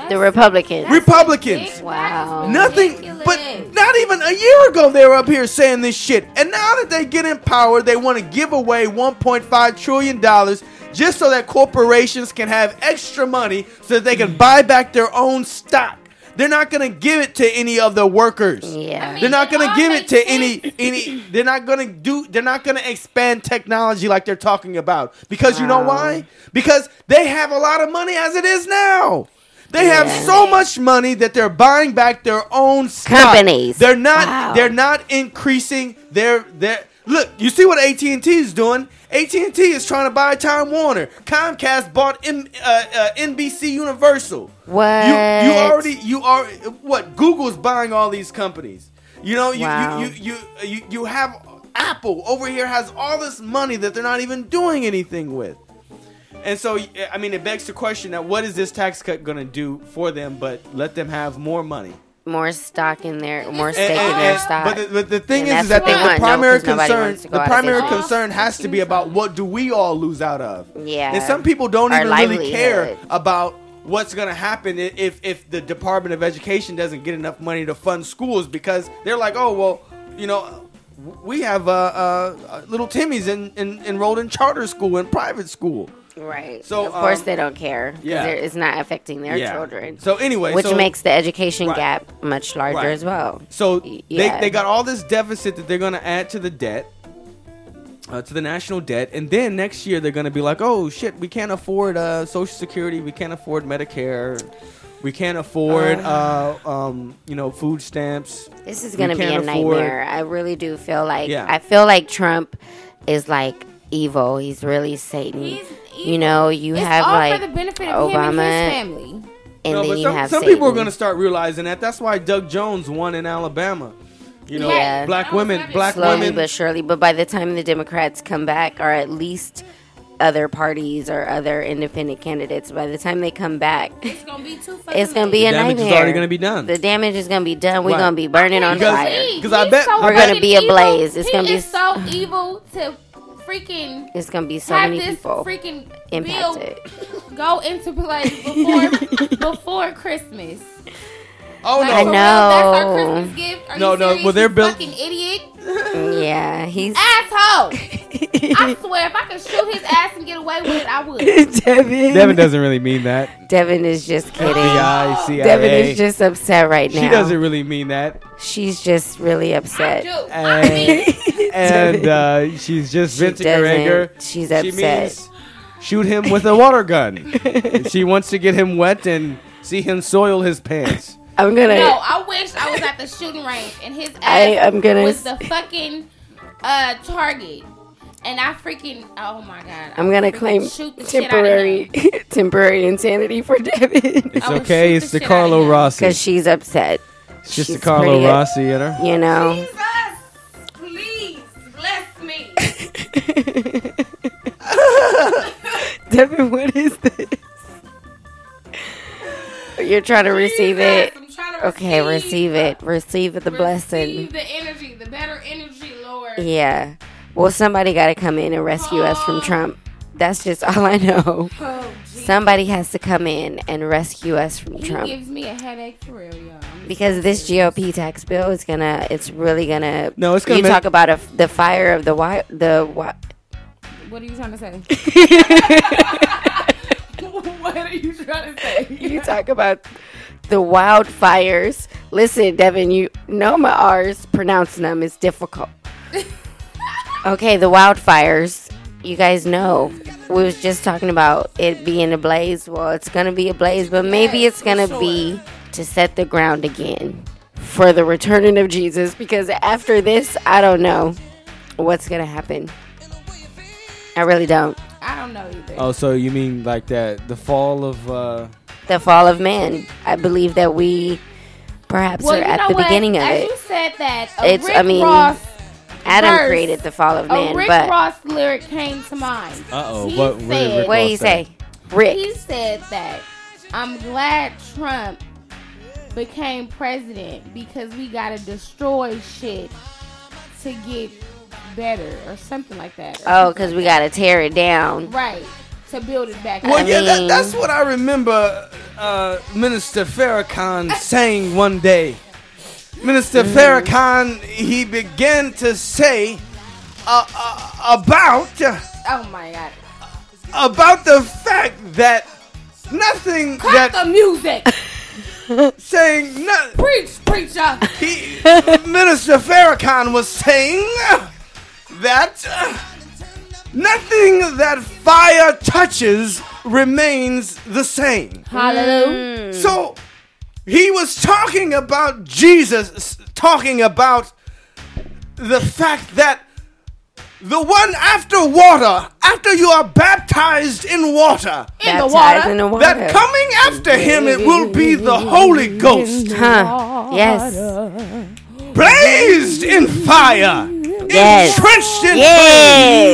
The Republicans. Wow. Nothing. Ridiculous. But not even a year ago they were up here saying this shit. And now that they get in power, they want to give away $1.5 trillion just so that corporations can have extra money so that they can buy back their own stock. They're not going to give it to any of the workers. Yeah. I mean, they're not going to give it to any they're not going to expand technology like they're talking about. Because you know why? Because they have a lot of money as it is now. They have so much money that they're buying back their own stock. Companies. They're not they're not increasing their look, you see what AT&T is doing? AT&T is trying to buy Time Warner. Comcast bought NBC Universal. What? You are what? Google's buying all these companies. You know, you have Apple over here has all this money that they're not even doing anything with. And so, I mean, it begs the question that what is this tax cut going to do for them but let them have more money? More stock in their, more stake in their stock. But the thing is that the primary concern has to be about what do we all lose out of. Yeah. And some people don't even really care about what's going to happen if the Department of Education doesn't get enough money to fund schools because they're like, oh, well, you know, we have little Timmy's enrolled in charter school and private school. Right. So of course they don't care. Yeah. It's not affecting their children. So anyway, which makes the education gap much larger as well. So they got all this deficit that they're going to add to the debt, to the national debt, and then next year they're going to be like, oh shit, we can't afford Social Security, we can't afford Medicare, we can't afford food stamps. This is going to be a nightmare. I really do feel like I feel like Trump is like evil. He's really Satan. You know, it's have all like for the benefit of Obama him and his family. And no, then you have some Satan. People are going to start realizing that. That's why Doug Jones won in Alabama. You know, black women, slowly but surely. But by the time the Democrats come back, or at least other parties or other independent candidates, by the time they come back, it's going to be too funny. It's going to be a nightmare. The damage is already going to be done. The damage is going to be done. We're going to be burning on fire. Because I bet we're going to be ablaze. It's going to be so evil to. Freaking it's gonna be so many people freaking impacted. Go into play before Christmas. Oh like, no! I know. That's our Christmas gift. Are you serious? Well, they're fucking idiot. Yeah, he's asshole. I swear, if I could shoot his ass and get away with it, I would. Devin doesn't really mean that. Devin is just kidding. Devin is just upset right now. She doesn't really mean that. She's just really upset. And she's just venting her anger. She's upset. She means shoot him with a water gun. She wants to get him wet and see him soil his pants. I'm gonna. No, I wish I was at the shooting range and his ass was the fucking target. And I freaking, oh my God. I'm going to claim temporary insanity for Devin. It's okay. It's the Carlo Rossi. Because she's upset. It's just the Carlo Rossi in her. You know. Jesus, please bless me. Devin, what is this? You're trying to receive it. I'm trying to receive the blessing. Receive the energy, the better energy, Lord. Yeah. Well, somebody got to come in and rescue us from Trump. That's just all I know. Oh, somebody has to come in and rescue us from Trump. He gives me a headache for real, y'all. Because this GOP tax bill is gonna, it's really gonna. No, it's gonna. You talk about the fire of the why the what? What are you trying to say? What are you trying to say? You talk about the wildfires. Listen, Devin, you know my R's. Pronouncing them is difficult. Okay, the wildfires. You guys know we was just talking about it being a blaze. Well, it's gonna be a blaze, but maybe it's gonna be to set the ground again for the returning of Jesus. Because after this, I don't know what's gonna happen. I really don't. I don't know either. Oh, so you mean like that? The fall of man. I believe that we perhaps are at the beginning of it. As you said that, it's Rick Ross. Adam created the fall of man. Rick Ross lyric came to mind. What did he say? Rick. He said that I'm glad Trump became president because we gotta destroy shit to get better or something like that. Oh, because we gotta tear it down, right? To build it back. Well, that's what I remember. Minister Farrakhan saying one day. Minister Farrakhan, he began to say about oh my God, about the fact that nothing cut that the music saying nothing. Preacher. Minister Farrakhan was saying that nothing that fire touches remains the same. Hallelujah. So. He was talking about Jesus, talking about the fact that the one after water, after you are baptized in water, that coming after him, it will be the Holy Ghost. Huh. Yes. Blazed in fire. Yes.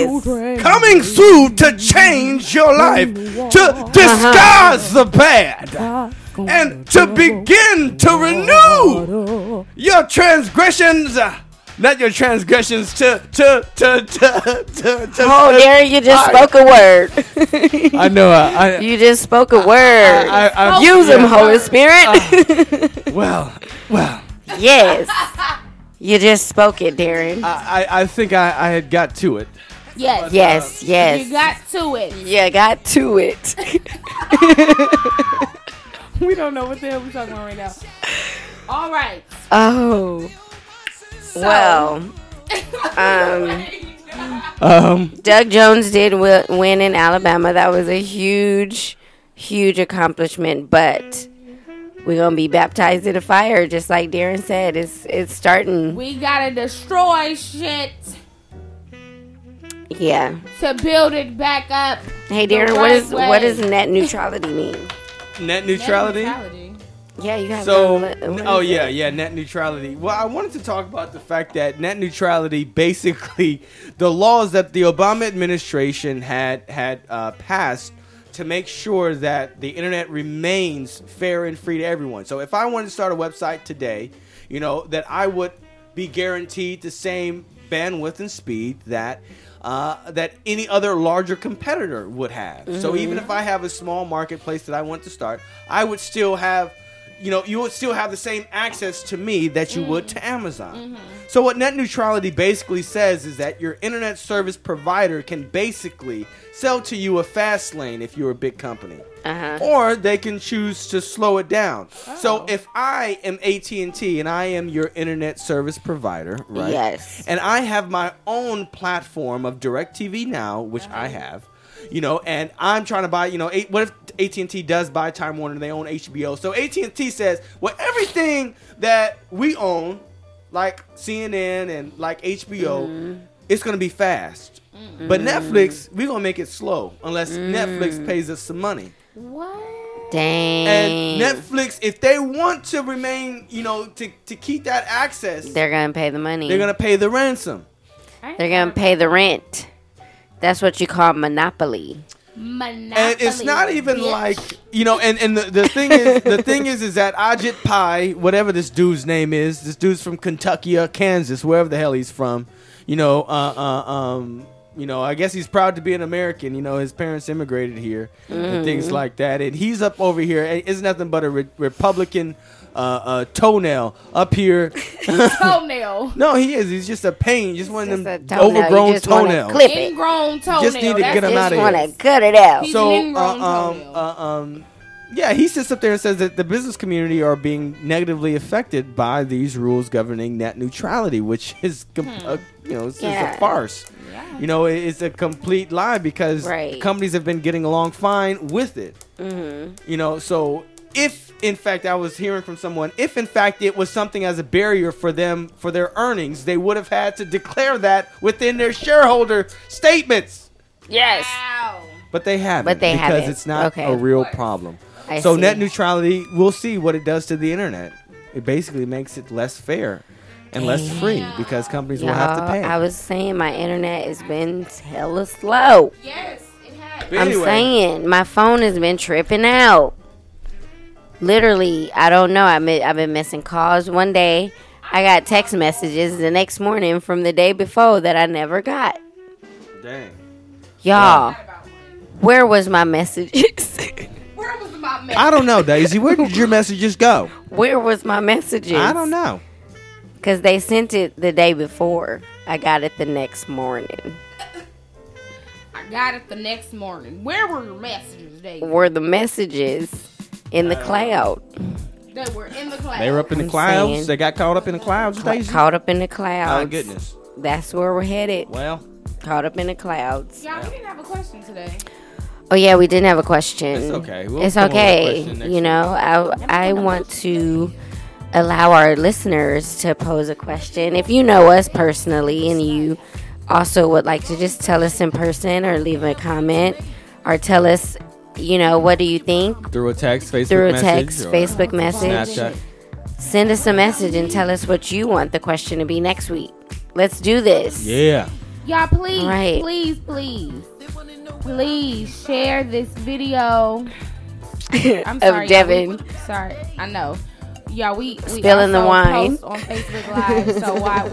Entrenched in flames. Coming through to change your life, to disguise the bad. And to begin to renew your transgressions, not your transgressions to oh, Darren, you just spoke a word. I know. You just spoke a word. Use them, Holy Spirit. Well. Yes. You just spoke it, Darren. I think I had got to it. Yes. But, yes. You got to it. Yeah, got to it. We don't know what the hell we're talking about right now. All right. Oh. So. Well. Doug Jones did win in Alabama. That was a huge, huge accomplishment. But we're going to be baptized in the fire. Just like Darren said, it's starting. We got to destroy shit. Yeah. To build it back up. Hey, Darren, what does net neutrality mean? Net neutrality? Yeah, you have net neutrality. Well, I wanted to talk about the fact that net neutrality, basically, the laws that the Obama administration had passed to make sure that the internet remains fair and free to everyone. So if I wanted to start a website today, you know, that I would be guaranteed the same bandwidth and speed that any other larger competitor would have. Mm-hmm. So even if I have a small marketplace that I want to start, I would still have, you would still have the same access to me that you would to Amazon. Mm-hmm. So what net neutrality basically says is that your internet service provider can basically sell to you a fast lane if you're a big company. Uh-huh. Or they can choose to slow it down. Oh. So if I am AT&T and I am your internet service provider, right? Yes. And I have my own platform of DirecTV Now, which I have, and I'm trying to buy, what if AT&T does buy Time Warner, they own HBO. So AT&T says, well, everything that we own, like CNN and like HBO, it's going to be fast. Mm. But Netflix, we're going to make it slow unless Netflix pays us some money. What? Dang. And Netflix, if they want to remain, you know, to keep that access, they're going to pay the money. They're going to pay the ransom. They're going to pay the rent. That's what you call monopoly. Monopoly. And it's not even like, you know, and the thing is, is that Ajit Pai, whatever this dude's name is, this dude's from Kentucky or Kansas, wherever the hell he's from, you know, I guess he's proud to be an American. You know, his parents immigrated here and things like that. And he's up over here. It's nothing but a Republican toenail up here. Toenail? No, he is. He's just a pain. Just one of them overgrown toenails. Ingrown toenail. Just need to get him out of here. Just want to cut it out. So, yeah, he sits up there and says that the business community are being negatively affected by these rules governing net neutrality, which is, you know, it's a farce. Yeah. You know, it's a complete lie because companies have been getting along fine with it. You know, so if, in fact, I was hearing from someone, if, in fact, it was something as a barrier for them, for their earnings, they would have had to declare that within their shareholder statements. Yes. Wow. But they haven't. Because it's not a real problem. So net neutrality, we'll see what it does to the internet. It basically makes it less fair and less free because companies will have to pay. I was saying my internet has been hella slow. Yes, it has. But anyway. I'm saying my phone has been tripping out. Literally, I don't know. I've been missing calls. One day, I got text messages the next morning from the day before that I never got. Dang. Y'all, where was my messages? I don't know, Daisy. Where did your messages go? Where was my messages? I don't know. Because they sent it the day before. I got it the next morning. Where were your messages, Daisy? Were the messages in the cloud? They were in the clouds. They were up in the clouds. They got caught up in the clouds, Daisy? Caught up in the clouds. My goodness. That's where we're headed. Well. Caught up in the clouds. Y'all, we didn't have a question today. Oh, yeah, we didn't have a question. It's okay. It's okay. You know, I want to allow our listeners to pose a question. If you know us personally and you also would like to just tell us in person or leave a comment or tell us, you know, what do you think? Through a text, Facebook message. Snapchat. Send us a message and tell us what you want the question to be next week. Let's do this. Yeah. Y'all, please, please. Please share this video. I'm sorry, of Devin. Sorry, I know. Y'all, we spilling the wine. Post on Facebook Live. So while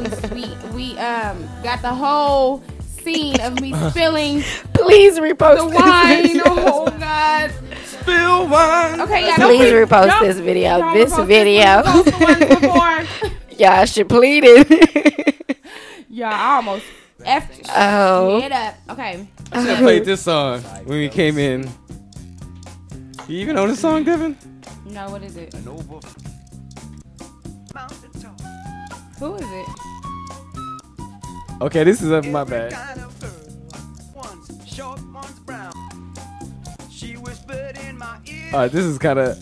we got the whole scene of me spilling. Please repost the wine. Oh God, spill wine. Okay, yeah. Please repost this video. Y'all should plead it. Y'all almost. Shit up. Okay. I should have played this song when we came in. Do you even know this song, Devin? No, what is it? Who is it? Okay, this is my bad. Alright, this is kind of...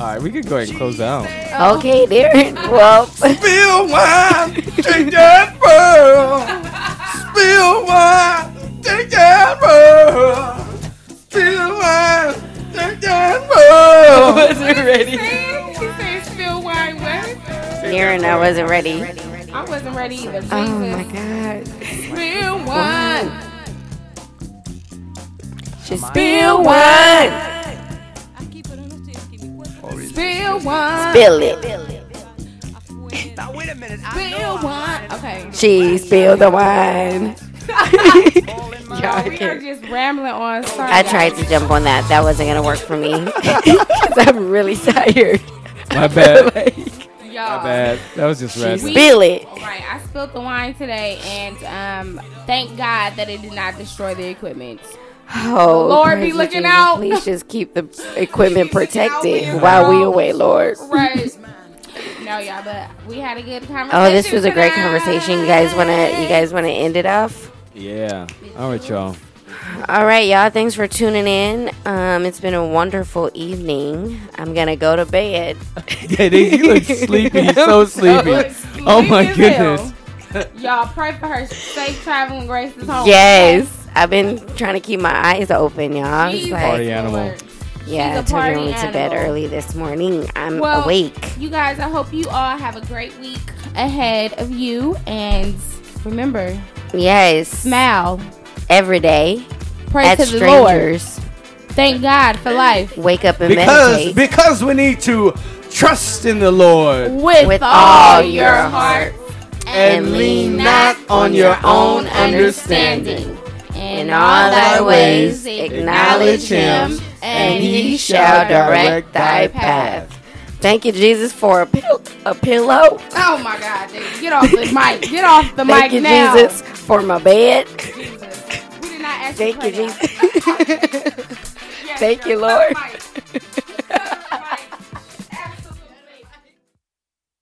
All right, we can go ahead and close out. Okay, Darren. Well, spill wine, drink that pearl. Spill wine, drink that pearl. Spill wine, drink that pearl. I wasn't ready. She said spill wine, what? Darren, I wasn't ready. I wasn't ready either. Jesus. Oh, my God. Spill wine. Just spill wine. Spill wine. Spill it. Now, wait a minute. Spill wine. Okay. She spilled the wine. We are just rambling on. Sorry, I tried to jump on that. That wasn't going to work for me. Because I'm really tired. My bad. My bad. That was just random. Spill it. All right. I spilled the wine today, and thank God that it did not destroy the equipment. Oh, Lord, be looking out. Please just keep the equipment protected while we away, Lord. Right. No, y'all, but we had a good conversation. Oh, this was a great conversation. You guys wanna end it off? Yeah. All right, y'all. All right, y'all. Thanks for tuning in. It's been a wonderful evening. I'm gonna go to bed. Yeah, you look sleepy. So sleepy. Oh my goodness. Y'all pray for her safe traveling grace this home. Yes. I've been trying to keep my eyes open, y'all. She's like, party animal. Yeah, I told you I went to bed early this morning. I'm awake. You guys, I hope you all have a great week ahead of you. And remember. Yes. Smile. Every day. Pray at to the strangers. Lord. Thank God for life. Wake up and meditate. Because we need to trust in the Lord. With all your heart. And lean not on your own understanding. In all thy ways acknowledge him, and he shall direct thy path. Thank you, Jesus, for a pillow. Oh, my God, dude. Get off the mic. Get off the mic now. Thank you, Jesus, for my bed. Jesus. We did not ask you for that. Thank you, Jesus. Thank you, Lord.